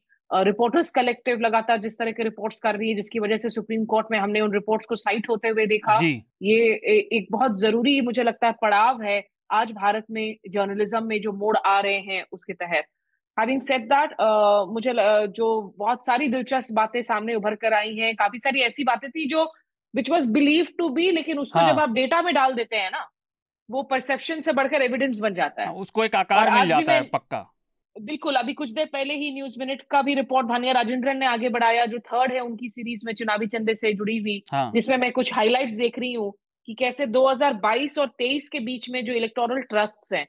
Reporters Collective लगातार जिस तरह के रिपोर्ट्स कर रही है, जिसकी वजह से सुप्रीम कोर्ट में हमने उन रिपोर्ट्स को साइट होते हुए देखा, ये एक बहुत जरूरी मुझे लगता है पड़ाव है आज भारत में जर्नलिज्म में जो मोड़ आ रहे हैं उसके तहत। Having said that, मुझे जो बहुत सारी दिलचस्प बातें सामने उभर कर आई हैं, काफी सारी ऐसी बातें थी जो which was believe to be, लेकिन उसको जब आप डेटा में डाल देते हैं ना, वो परसेप्शन से बढ़कर एविडेंस बन जाता है, उसको एक आकार मिल जाता है पक्का। बिल्कुल, अभी कुछ देर पहले ही न्यूज़ मिनट का भी रिपोर्ट धन्या राजेंद्रन ने आगे बढ़ाया, जो 3rd है उनकी सीरीज में चुनावी चंदे से जुड़ी हुई, जिसमें मैं कुछ हाईलाइट्स देख रही हूँ कि कैसे 2022 और 23 के बीच में जो इलेक्टोरल ट्रस्ट हैं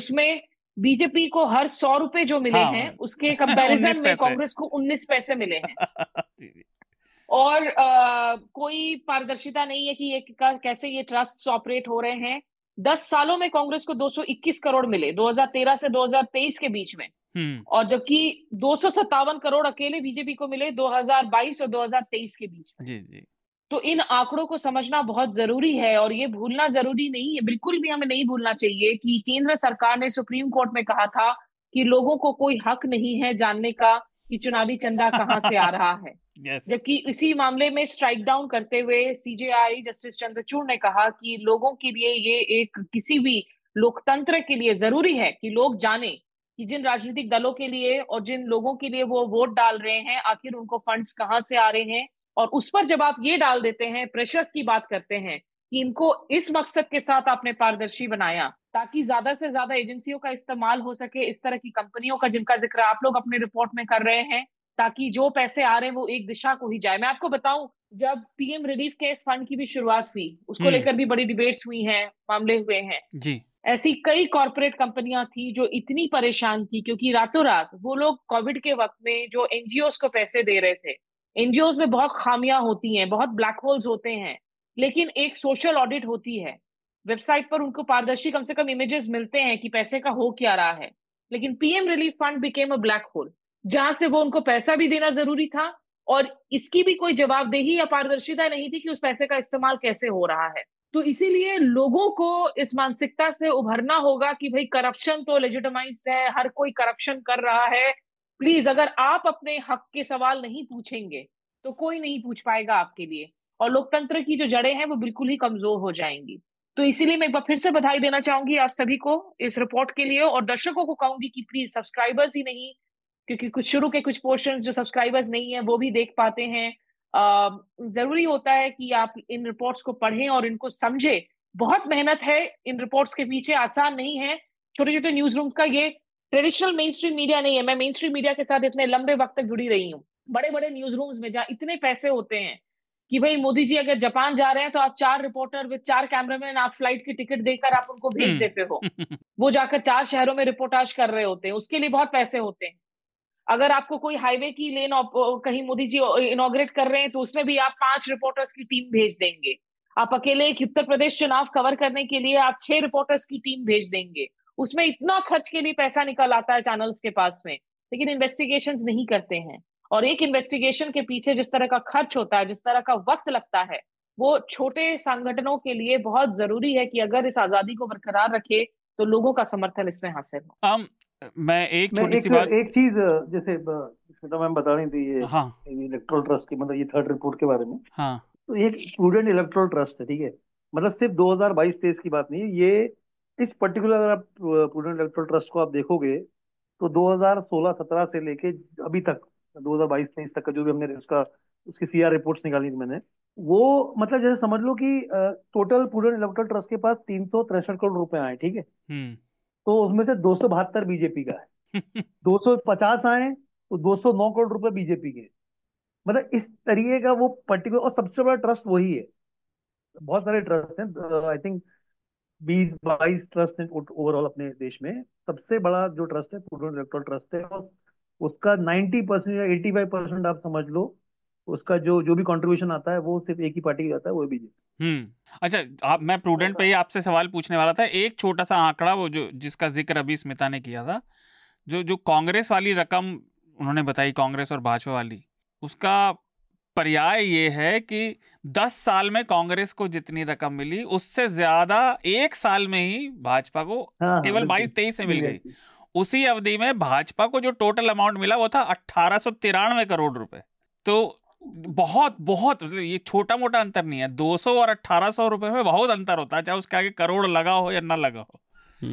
उसमें बीजेपी को हर 100 रुपए जो मिले हैं उसके कंपैरिजन में कांग्रेस को 19 पैसे मिले हैं। और कोई पारदर्शिता नहीं है कि ये कैसे ये ट्रस्ट ऑपरेट हो रहे हैं। 10 सालों में कांग्रेस को 221 करोड़ मिले 2013 से 2023 के बीच में, और जबकि 257 करोड़ अकेले बीजेपी को मिले 2022 और 2023 के बीच में। जी जी, तो इन आंकड़ों को समझना बहुत जरूरी है और ये भूलना जरूरी नहीं है, बिल्कुल भी हमें नहीं भूलना चाहिए कि केंद्र सरकार ने सुप्रीम कोर्ट में कहा था कि लोगों को कोई हक नहीं है जानने का कि चुनावी चंदा कहाँ से आ रहा है। yes. जबकि इसी मामले में स्ट्राइक डाउन करते हुए सीजेआई जस्टिस चंद्रचूड़ ने कहा कि लोगों के लिए ये एक किसी भी लोकतंत्र के लिए जरूरी है कि लोग जाने कि जिन राजनीतिक दलों के लिए और जिन लोगों के लिए वो वोट डाल रहे हैं आखिर उनको फंड्स कहाँ से आ रहे हैं। और उस पर जब आप ये डाल देते हैं, प्रेशर्स की बात करते हैं कि इनको इस मकसद के साथ आपने पारदर्शी बनाया ताकि ज्यादा से ज्यादा एजेंसियों का इस्तेमाल हो सके, इस तरह की कंपनियों का जिनका जिक्र आप लोग अपने रिपोर्ट में कर रहे हैं, ताकि जो पैसे आ रहे हैं वो एक दिशा को ही जाए। मैं आपको बताऊं, जब पीएम रिलीफ केस फंड की भी शुरुआत हुई उसको लेकर भी बड़ी डिबेट्स हुई हैं, मामले हुए हैं जी। ऐसी कई कॉर्पोरेट कंपनियां थी जो इतनी परेशान थी क्योंकि रातों रात वो लोग कोविड के वक्त में जो एनजीओज को पैसे दे रहे थे, एनजीओज में बहुत खामियां होती हैं, बहुत ब्लैक होल्स होते हैं, लेकिन एक सोशल ऑडिट होती है, वेबसाइट पर उनको पारदर्शी कम से कम इमेजेस मिलते हैं कि पैसे का हो क्या रहा है। लेकिन PM relief fund became a black hole, जहां से वो उनको पैसा भी देना जरूरी था और इसकी भी कोई जवाबदेही या पारदर्शिता नहीं थी कि उस पैसे का इस्तेमाल कैसे हो रहा है। तो इसीलिए लोगों को इस मानसिकता से उभरना होगा कि भाई करप्शन तो लेजिटिमाइज्ड है, हर कोई करप्शन कर रहा है, प्लीज अगर आप अपने हक के सवाल नहीं पूछेंगे तो कोई नहीं पूछ पाएगा आपके लिए और लोकतंत्र की जो जड़ें हैं वो बिल्कुल ही कमजोर हो जाएंगी। तो इसीलिए मैं एक बार फिर से बधाई देना चाहूंगी आप सभी को इस रिपोर्ट के लिए, और दर्शकों को कहूंगी कि प्लीज सब्सक्राइबर्स ही नहीं, क्योंकि कुछ शुरू के कुछ पोर्शंस जो सब्सक्राइबर्स नहीं है वो भी देख पाते हैं। जरूरी होता है कि आप इन रिपोर्ट्स को पढ़ें और इनको समझें। बहुत मेहनत है इन रिपोर्ट्स के पीछे, आसान नहीं है। छोटे छोटे न्यूज रूम्स का ये ट्रेडिशनल मेन स्ट्रीम मीडिया नहीं है। मैं मेन स्ट्रीम मीडिया के साथ इतने लंबे वक्त तक जुड़ी रही हूँ। बड़े बड़े न्यूज रूम्स में जहाँ इतने पैसे होते हैं कि भाई मोदी जी अगर जापान जा रहे हैं तो आप 4 रिपोर्टर विद 4 कैमरामैन आप फ्लाइट की टिकट देकर आप उनको भेज देते हो, वो जाकर 4 शहरों में रिपोर्टाज कर रहे होते हैं, उसके लिए बहुत पैसे होते हैं। अगर आपको कोई हाईवे की लेन कहीं मोदी जी इनॉग्रेट कर रहे हैं तो उसमें भी आप 5 रिपोर्टर्स की टीम भेज देंगे। आप अकेले एक उत्तर प्रदेश चुनाव कवर करने के लिए आप 6 रिपोर्टर्स की टीम भेज देंगे। उसमें इतना खर्च के लिए पैसा निकल आता है चैनल्स के पास में, लेकिन इन्वेस्टिगेशंस नहीं करते हैं। और एक इन्वेस्टिगेशन के पीछे जिस तरह का खर्च होता है, जिस तरह का वक्त लगता है, वो छोटे संगठनों के लिए बहुत जरूरी है कि अगर इस आजादी को बरकरार रखे तो लोगों का समर्थन इसमें हासिल हो। मैं एक छोटी सी बात, एक चीज जैसे स्मिता मैम बता रही थी, ये इलेक्टोरल ट्रस्ट की, मतलब ये 3rd रिपोर्ट के बारे में, तो ये स्टूडेंट इलेक्टोरल ट्रस्ट है, ठीक है, मतलब सिर्फ 2022-23 की बात नहीं है। ये इस पर्टिकुलर अगर आप स्टूडेंट इलेक्टोरल ट्रस्ट को आप देखोगे तो 2016-17 से लेके अभी तक 2022-23 तक का जो भी हमने उसकी सीआर रिपोर्ट्स निकाली थी मैंने, वो मतलब जैसे समझ लो कि टोटल स्टूडेंट इलेक्टोरल ट्रस्ट के पास 363 करोड़ रुपए आए, ठीक है, तो उसमें से 272 बीजेपी का है, 250 आए तो 209 करोड़ रुपए बीजेपी के, मतलब इस तरीके का वो पर्टिकुलर। और सबसे बड़ा ट्रस्ट वही है, बहुत सारे ट्रस्ट हैं, आई थिंक 20-22 ट्रस्ट हैं ओवरऑल अपने देश में। सबसे बड़ा जो ट्रस्ट है स्टूडेंट इलेक्टोरल ट्रस्ट है, और उसका 90% या 85% आप समझ लो उसका जो भी कंट्रीब्यूशन आता है वो सिर्फ एक ही पार्टी का आता है, वो बीजेपी। अच्छा, मैं प्रूडेंट पे ही आपसे सवाल पूछने वाला था। एक छोटा सा आंकड़ा वो जो जिसका जिक्र अभी स्मिता ने किया था, जो कांग्रेस वाली रकम उन्होंने बताई, कांग्रेस और भाजपा वाली, उसका पर्याय ये है कि 10 साल में कांग्रेस को जितनी रकम मिली उससे ज्यादा एक साल में ही भाजपा को केवल 22-23 में मिल गई। उसी अवधि में भाजपा को जो टोटल अमाउंट मिला वो था 1893 करोड़ रुपए। तो बहुत बहुत ये छोटा मोटा अंतर नहीं है, 200 और 1800 रुपए में बहुत अंतर होता है, चाहे उसके आगे करोड़ लगा हो या ना लगा हो।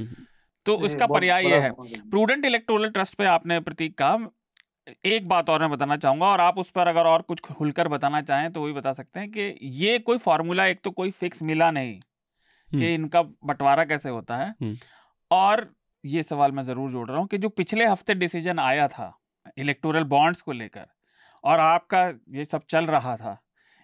तो इसका पर्याय ये है। प्रूडेंट इलेक्टोरल ट्रस्ट पे आपने प्रतीक का एक बात और मैं बताना चाहूंगा, और आप उस पर अगर और कुछ खुलकर बताना चाहें तो वही बता सकते हैं कि ये कोई फॉर्मूला एक तो कोई फिक्स मिला नहीं कि इनका बंटवारा कैसे होता है। और ये सवाल मैं जरूर जोड़ रहा हूँ कि जो पिछले हफ्ते डिसीजन आया था इलेक्टोरल बॉन्ड्स को लेकर, और आपका ये सब चल रहा था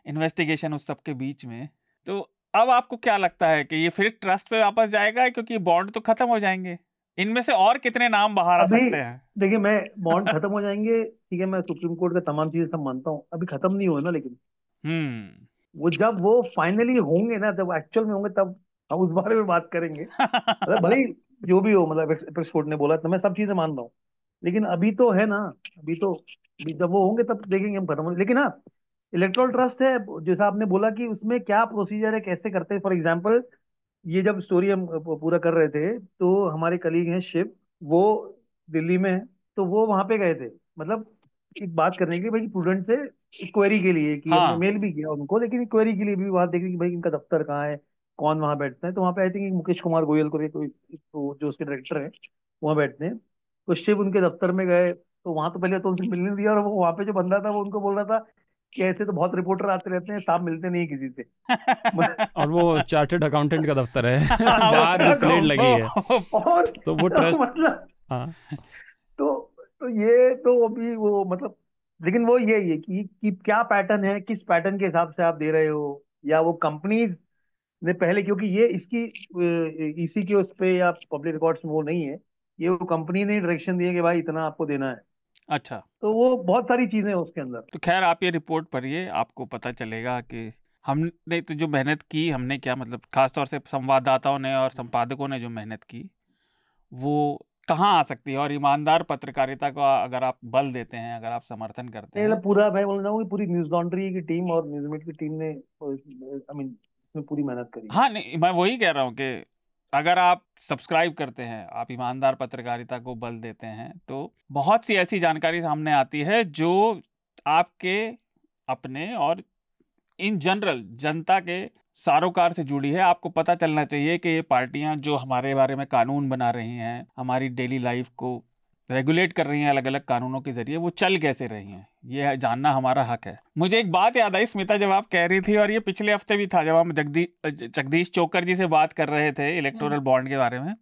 इन्वेस्टिगेशन उस सब के बीच में, तो अब आपको क्या लगता है कि ये फिर ट्रस्ट पे वापस जाएगा क्योंकि बॉन्ड तो खत्म हो जाएंगे? इनमें से और कितने नाम बाहर आ सकते हैं? देखिए, मैं बॉन्ड खत्म हो जाएंगे, ठीक है, मैं सुप्रीम कोर्ट का तमाम चीजें सब मानता हूँ, अभी खत्म नहीं हुआ ना, लेकिन वो जब वो फाइनली होंगे ना, जब एक्चुअल में होंगे तब हम उस बारे में बात करेंगे। भले जो भी हो, मतलब एक्सपर्ट्स कोर्ट ने बोला तो मैं सब चीजें मानता हूँ, लेकिन अभी तो है ना, अभी तो जब वो होंगे तब देखेंगे हम खत्म। लेकिन हाँ, इलेक्टोरल ट्रस्ट है, जैसा आपने बोला कि उसमें क्या प्रोसीजर है, कैसे करते हैं। फॉर एग्जाम्पल, ये जब स्टोरी हम पूरा कर रहे थे तो हमारे कलीग हैं शिव, वो दिल्ली में है, तो वो वहां पे गए थे, मतलब एक बात करने के लिए भाई स्टूडेंट से क्वेरी के लिए कि मेल भी किया उनको, लेकिन क्वेरी के लिए भी वहां देखने कि भाई इनका दफ्तर कहाँ है, कौन वहां बैठते हैं। तो वहाँ पे आई थिंक मुकेश कुमार गोयल को जो उसके डायरेक्टर है वहाँ बैठते हैं। तो शिव उनके दफ्तर में गए तो वहां तो पहले तो उनसे मिलने दिया, और वहाँ पे जो बंदा था वो उनको बोल रहा था कि ऐसे तो बहुत रिपोर्टर आते रहते हैं, साहब मिलते नहीं किसी से। और वो चार्टर्ड अकाउंटेंट का दफ्तर है, प्लेट लगी है, और तो वो ट्रस्ट मतलब तो ये तो अभी वो मतलब, लेकिन वो ये है कि क्या पैटर्न है, किस पैटर्न के हिसाब से आप दे रहे हो, या वो कंपनीज ने पहले, क्योंकि ये इसकी इसी के उस पे या पब्लिक रिकॉर्ड्स में वो नहीं है, ये वो कंपनी ने डायरेक्शन दिए कि भाई इतना आपको देना है। अच्छा, तो वो बहुत सारी चीजें उसके अंदर। तो खैर, आप ये रिपोर्ट पढ़िए, आपको पता चलेगा कि हमने तो जो मेहनत की, हमने क्या मतलब खासतौर से संवाददाताओं ने और संपादकों ने जो मेहनत की वो कहाँ आ सकती है। और ईमानदार पत्रकारिता को अगर आप बल देते हैं, अगर आप समर्थन करते हैं, पूरा मैं बोल रहा हूँ कि पूरी न्यूज़लॉन्ड्री की टीम और न्यूज़ मिनट की टीम ने आई मीन इसमें पूरी मेहनत करी। हाँ, नहीं, मैं वही कह रहा हूँ कि अगर आप सब्सक्राइब करते हैं, आप ईमानदार पत्रकारिता को बल देते हैं, तो बहुत सी ऐसी जानकारी सामने आती है जो आपके अपने और इन जनरल जनता के सारोकार से जुड़ी है। आपको पता चलना चाहिए कि ये पार्टियां जो हमारे बारे में कानून बना रही हैं, हमारी डेली लाइफ को रेगुलेट कर रही हैं अलग अलग कानूनों के जरिए, वो चल कैसे रही हैं, ये जानना हमारा हक है। मुझे एक बात याद आई स्मिता, जब आप कह रही थी, और ये पिछले हफ्ते भी था जब हम जगदीश चोकर जी से बात कर रहे थे इलेक्टोरल बॉन्ड के बारे में,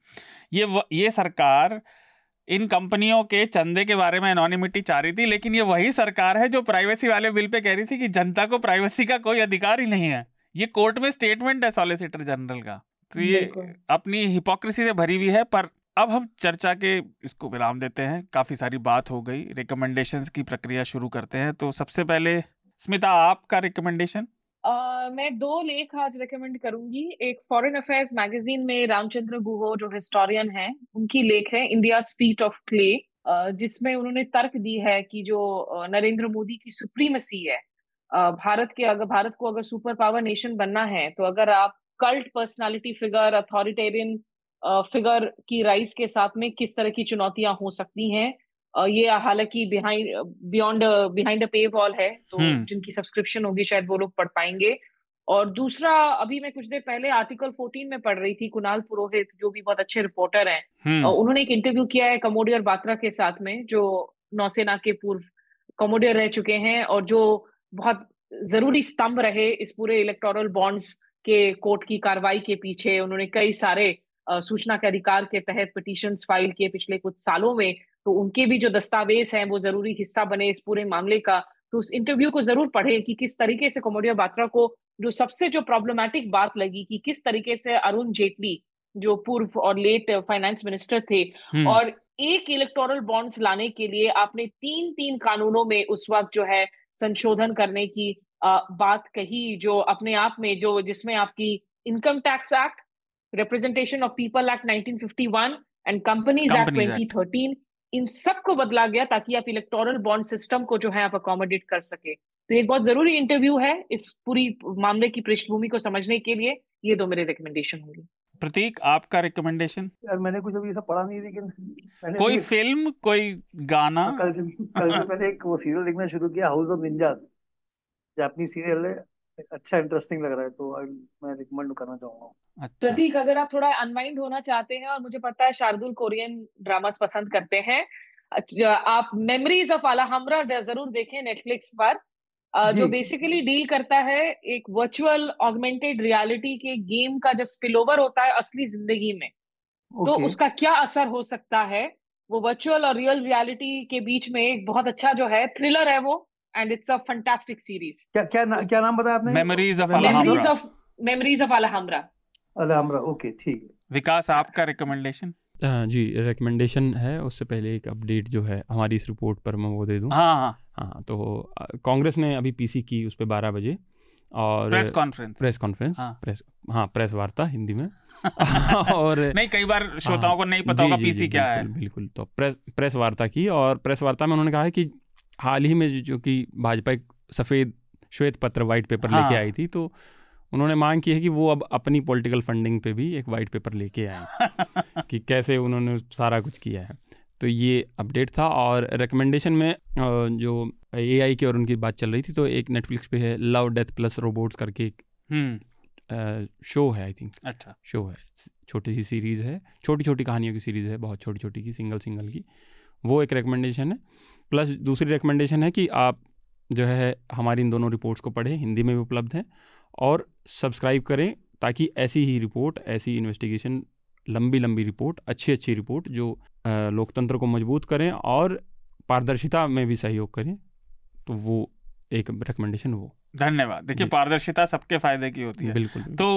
ये सरकार इन कंपनियों के चंदे के बारे में एनोनिमिटी चाह रही थी, लेकिन ये वही सरकार है जो प्राइवेसी वाले बिल पे कह रही थी कि जनता को प्राइवेसी का कोई अधिकार ही नहीं है। ये कोर्ट में स्टेटमेंट है सॉलिसिटर जनरल का। तो ये अपनी हिपोक्रेसी से भरी हुई है। पर अब हम चर्चा के इसको विराम देते हैं, काफ़ी सारी बात हो गई, रिकमेंडेशंस की प्रक्रिया शुरू करते हैं। तो सबसे पहले स्मिता, आपका रिकमेंडेशन? मैं 2 लेख आज रेकमेंड करूंगी। एक फॉरेन अफेयर्स मैगजीन में रामचंद्र गुहा जो हिस्टोरियन हैं, उनकी लेख है इंडियाज़ फीट ऑफ क्ले, जिसमें उन्होंने तर्क दी है कि जो नरेंद्र मोदी की सुप्रीमेसी है, भारत को अगर सुपर पावर नेशन बनना है तो अगर आप cult personality figure, authoritarian figure की राइज के साथ में किस तरह की चुनौतियां हो सकती हैं। ये हालांकि बियॉन्ड अ पे वॉल है, तो जिनकी सब्सक्रिप्शन होगी शायद वो लोग पढ़ पाएंगे। और दूसरा, अभी मैं कुछ देर पहले आर्टिकल 14 में पढ़ रही थी, कुणाल पुरोहित जो भी बहुत अच्छे रिपोर्टर हैं, उन्होंने एक इंटरव्यू किया है कमोडी और बात्रा के साथ में, जो नौसेना के पूर्व कमोडियर रह चुके हैं और जो बहुत जरूरी स्तंभ रहे इस पूरे इलेक्टोरल बॉन्ड्स के कोर्ट की कार्रवाई के पीछे। उन्होंने कई सारे सूचना के अधिकार के तहत पिटिशंस फाइल किए पिछले कुछ सालों में, तो उनके भी जो दस्तावेज हैं वो जरूरी हिस्सा बने इस पूरे मामले का। तो उस इंटरव्यू को जरूर पढ़ें कि किस तरीके से कमोडियर बात्रा को जो सबसे प्रॉब्लमेटिक बात लगी कि किस तरीके से अरुण जेटली जो पूर्व और लेट फाइनेंस मिनिस्टर थे, और एक इलेक्टोरल बॉन्ड्स लाने के लिए आपने 3 कानूनों में उस वक्त जो है संशोधन करने की बात कही, जो अपने आप में जिसमें आपकी income tax act, representation of people act 1951 and companies act 2013, इन सबको बदला गया ताकि आप इलेक्टोरल बॉन्ड सिस्टम को जो है आप अकोमोडेट कर सके। तो एक बहुत जरूरी इंटरव्यू है इस पूरी मामले की पृष्ठभूमि को समझने के लिए। ये 2 मेरे रिकमेंडेशन होंगे। प्रतीक, आपका रिकमेंडेशन? यार मैंने कुछ अभी ऐसा पढ़ा नहीं, लेकिन कोई फिल्म, कोई गाना, कल मैंने एक वो सीरियल देखना शुरू किया, हाउस ऑफ निंजास, जापानी सीरियल है, अच्छा इंटरेस्टिंग लग रहा है, तो मैं रिकमेंड करना चाहूंगा। प्रतीक, अगर आप थोड़ा अनवाइंड होना चाहते हैं, और मुझे पता है शार्दुल कोरियन ड्रामास पसंद करते हैं, आप मेमोरीज ऑफ अलाहमरा जरूर देखें नेटफ्लिक्स पर, जो बेसिकली डील करता है एक वर्चुअल ऑगमेंटेड रियलिटी के गेम का जब स्पिलोवर होता है असली जिंदगी में, तो उसका क्या असर हो सकता है। वो वर्चुअल और रियल रियलिटी के बीच में एक बहुत अच्छा जो है थ्रिलर है वो, and it's a fantastic series. क्या नाम बताया आपने? Memories of Alhambra. Okay, ठीक है। विकास, आपका recommendation? जी, recommendation है, उससे पहले एक update जो है हमारी इस रिपोर्ट पर मैं वो दे दूं। हाँ, तो कांग्रेस ने अभी पीसी की उस पे 12 बजे और प्रेस वार्ता हिंदी में और नहीं, कई बार श्रोताओं को नहीं पता होगा पीसी क्या है, बिल्कुल। तो प्रेस वार्ता की, और प्रेस वार्ता में उन्होंने कहा है कि हाल ही में जो कि भाजपा एक सफ़ेद श्वेत पत्र वाइट पेपर लेके आई थी, तो उन्होंने मांग की है कि वो अब अपनी पॉलिटिकल फंडिंग पे भी एक वाइट पेपर लेके आए कि कैसे उन्होंने सारा कुछ किया है। तो ये अपडेट था। और रिकमेंडेशन में जो एआई की और उनकी बात चल रही थी, तो एक नेटफ्लिक्स पे है लव डेथ प्लस रोबोट्स करके एक शो है, आई थिंक अच्छा शो है, छोटी सी सीरीज़ है, छोटी छोटी कहानियों की सीरीज़ है, बहुत छोटी छोटी की, सिंगल की। वो एक रिकमेंडेशन है। प्लस दूसरी रिकमेंडेशन है कि आप जो है हमारी इन दोनों रिपोर्ट्स को पढ़ें, हिंदी में भी उपलब्ध हैं, और सब्सक्राइब करें ताकि ऐसी ही रिपोर्ट, ऐसी इन्वेस्टिगेशन, लंबी रिपोर्ट, अच्छी रिपोर्ट जो लोकतंत्र को मजबूत करें और पारदर्शिता में भी सहयोग करें। तो वो एक रिकमेंडेशन। वो धन्यवाद। देखिए, पारदर्शिता सबके फायदे की होती है। बिल्कुल। तो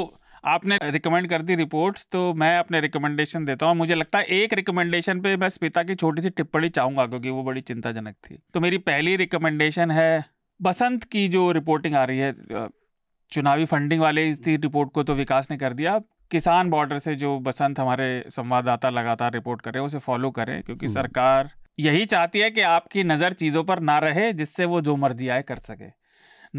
आपने रिकमेंड कर दी रिपोर्ट्स, तो मैं अपने रिकमेंडेशन देता हूँ। मुझे लगता है एक रिकमेंडेशन पे मैं स्मिता की छोटी सी टिप्पणी चाहूँगा, क्योंकि वो बड़ी चिंताजनक थी। तो मेरी पहली रिकमेंडेशन है बसंत की जो रिपोर्टिंग आ रही है, चुनावी फंडिंग वाले इस रिपोर्ट को तो विकास ने कर दिया। किसान बॉर्डर से जो बसंत हमारे संवाददाता लगातार रिपोर्ट कर रहे हैं, उसे फॉलो करें, क्योंकि सरकार यही चाहती है कि आपकी नज़र चीज़ों पर ना रहे, जिससे वो जो मर्जी आए कर सके।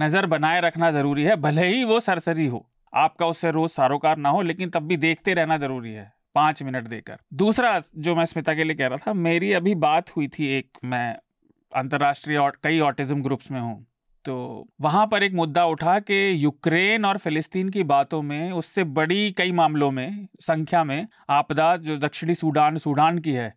नज़र बनाए रखना ज़रूरी है, भले ही वो सरसरी हो, आपका उससे रोज सारोकार ना हो, लेकिन तब भी देखते रहना जरूरी है, 5 मिनट देकर। दूसरा जो मैं स्मिता के लिए कह रहा था, मेरी अभी बात हुई थी, एक मैं अंतर्राष्ट्रीय और कई ऑटिज्म ग्रुप्स में हूँ, तो वहाँ पर एक मुद्दा उठा कि यूक्रेन और फिलिस्तीन की बातों में उससे बड़ी कई मामलों में संख्या में आपदा जो दक्षिणी सूडान की है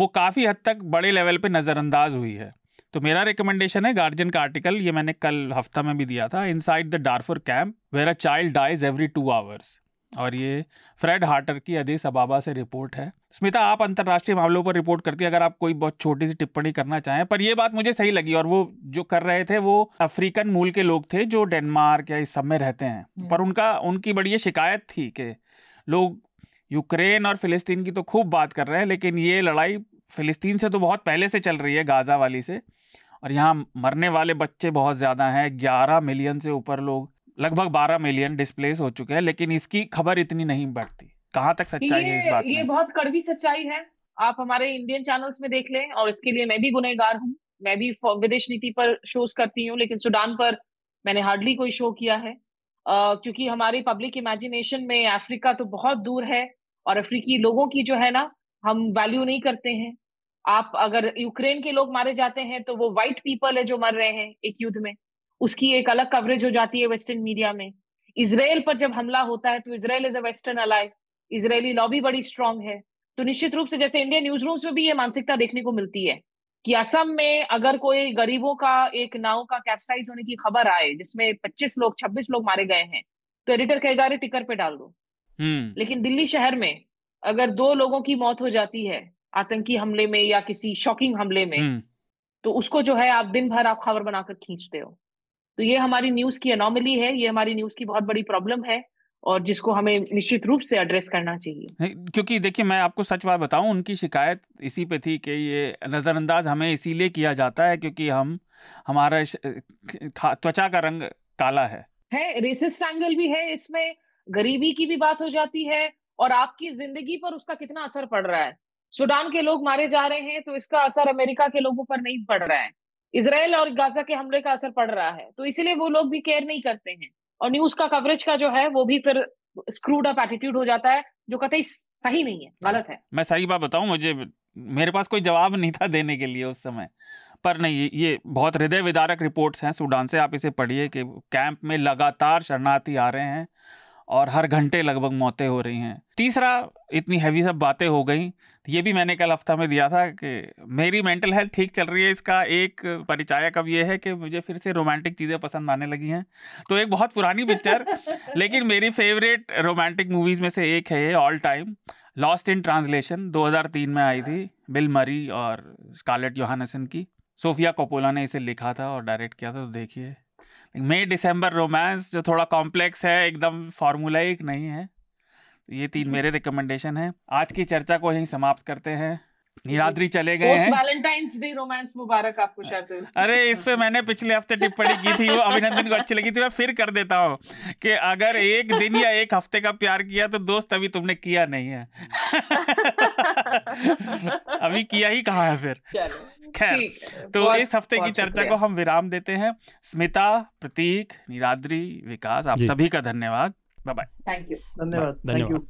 वो काफ़ी हद तक बड़े लेवल पे नज़रअंदाज हुई है। तो मेरा रिकमेंडेशन है गार्जियन का आर्टिकल, ये मैंने कल हफ्ता में भी दिया था, inside the Darfur camp where a child dies every 2 hours, और ये फ्रेड हार्टर की अदिस अबाबा से रिपोर्ट है। स्मिता, आप अंतर्राष्ट्रीय मामलों पर रिपोर्ट करती है, अगर आप कोई बहुत छोटी सी टिप्पणी करना चाहें, पर यह बात मुझे सही लगी। और वो जो कर रहे थे वो अफ्रीकन मूल के लोग थे जो डेनमार्क या इस सब में रहते हैं, पर उनकी बड़ी ये शिकायत थी कि लोग यूक्रेन और फिलिस्तीन की तो खूब बात कर रहे हैं, लेकिन ये लड़ाई फिलिस्तीन से तो बहुत पहले से चल रही है, गाज़ा वाली से, और यहाँ मरने वाले बच्चे बहुत ज़्यादा हैं, 11 मिलियन से ऊपर लोग, लगभग 12 मिलियन डिस्प्लेस हो चुके हैं, लेकिन इसकी खबर इतनी नहीं बढ़ती। कहाँ तक सच्चाई है इस बात में? ये बहुत कड़वी सच्चाई है। आप हमारे इंडियन चैनल्स में देख लें, और इसके लिए मैं भी गुनहगार हूँ, मैं भी विदेश नीति पर शोज करती हूँ, लेकिन सूडान पर मैंने हार्डली कोई शो किया है, क्योंकि हमारी पब्लिक इमेजिनेशन में अफ्रीका तो बहुत दूर है, और अफ्रीकी लोगों की जो है ना हम वैल्यू नहीं करते हैं। आप अगर यूक्रेन के लोग मारे जाते हैं तो वो वाइट पीपल है जो मर रहे हैं एक युद्ध में, उसकी एक अलग कवरेज हो जाती है वेस्टर्न मीडिया में। इसराइल पर जब हमला होता है तो Israel is a western ally, Israeli lobby बड़ी स्ट्रांग है। तो निश्चित रूप से जैसे इंडियन न्यूज रूम्स में भी ये मानसिकता देखने को मिलती है कि असम में अगर कोई गरीबों का एक नाव का कैप्साइज होने की खबर आए जिसमें 26 लोग 26 लोग मारे गए हैं, तो एडिटर कहेगा अरे टिकर पे डाल दो। लेकिन दिल्ली शहर में अगर 2 लोगों की मौत हो जाती है आतंकी हमले में या किसी शॉकिंग हमले में, तो उसको जो है आप दिन भर आप खबर बनाकर खींचते हो। तो ये हमारी न्यूज की एनोमली है, ये हमारी न्यूज की बहुत बड़ी प्रॉब्लम है, और जिसको हमें निश्चित रूप से एड्रेस करना चाहिए। क्योंकि देखिए मैं आपको सच बात बताऊं, उनकी शिकायत इसी पे थी कि ये नज़रअंदाज हमें इसीलिए किया जाता है क्योंकि हमारा त्वचा का रंग काला है। रेसिस्ट एंगल भी है इसमें, गरीबी की भी बात हो जाती है, और आपकी जिंदगी पर उसका कितना असर पड़ रहा है। सूडान के लोग मारे जा रहे हैं तो इसका असर अमेरिका के लोगों पर नहीं पड़ रहा है, इसराइल और गाजा के हमले का असर पड़ रहा है, तो इसीलिए वो लोग भी केयर नहीं करते हैं, और न्यूज का कवरेज का जो है वो भी फिर स्क्रूड अप एटीट्यूड हो जाता है, जो कतई सही नहीं है, गलत है। मैं सही बात बताऊं, मेरे पास कोई जवाब नहीं था देने के लिए उस समय, पर नहीं, ये बहुत हृदय विदारक रिपोर्ट्स हैं सूडान से, आप इसे पढ़िए कि कैंप में लगातार शरणार्थी आ रहे हैं और हर घंटे लगभग मौतें हो रही हैं। तीसरा, इतनी हैवी सब बातें हो गई, ये भी मैंने कल हफ्ता में दिया था कि मेरी मेंटल हेल्थ ठीक चल रही है, इसका एक परिचायक अब ये है कि मुझे फिर से रोमांटिक चीज़ें पसंद आने लगी हैं। तो एक बहुत पुरानी पिक्चर लेकिन मेरी फेवरेट रोमांटिक मूवीज़ में से एक है, all time, lost in translation, 2003 में आई थी, बिल मरी और स्कारलेट योहानसन की, सोफिया कोपोला ने इसे लिखा था और डायरेक्ट किया था। तो देखिए मई दिसंबर रोमांस जो थोड़ा कॉम्प्लेक्स है, एकदम फॉर्मूलाइक नहीं है। ये 3 मेरे रिकमेंडेशन हैं। आज की चर्चा को यहीं समाप्त करते हैं। नीलाद्री चले गए हैं। वैलेंटाइंस डे रोमांस मुबारक आपको शार्दुल। अरे इस पे मैंने पिछले हफ्ते टिप्पणी की थी, वो अभिनंदन को अच्छी लगी थी, मैं फिर कर देता हूँ कि अगर एक दिन या एक हफ्ते का प्यार किया तो दोस्त अभी तुमने किया नहीं है अभी किया ही कहाँ है फिर। खैर, तो इस हफ्ते की चर्चा को हम विराम देते हैं। स्मिता, प्रतीक, नीलाद्री, विकास, आप सभी का धन्यवाद। Bye bye. Thank you. धन्यवाद। Thank you.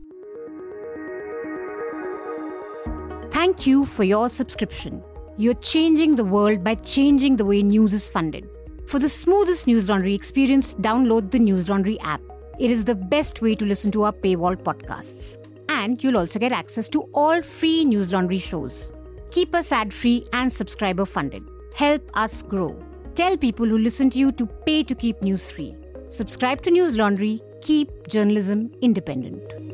Thank you for your subscription. You're changing the world by changing the way news is funded. For the smoothest NewsLaundry experience, download the NewsLaundry app. It is the best way to listen to our paywall podcasts. And you'll also get access to all free NewsLaundry shows. Keep us ad-free and subscriber funded. Help us grow. Tell people who listen to you to pay to keep news free. Subscribe to NewsLaundry. Keep journalism independent.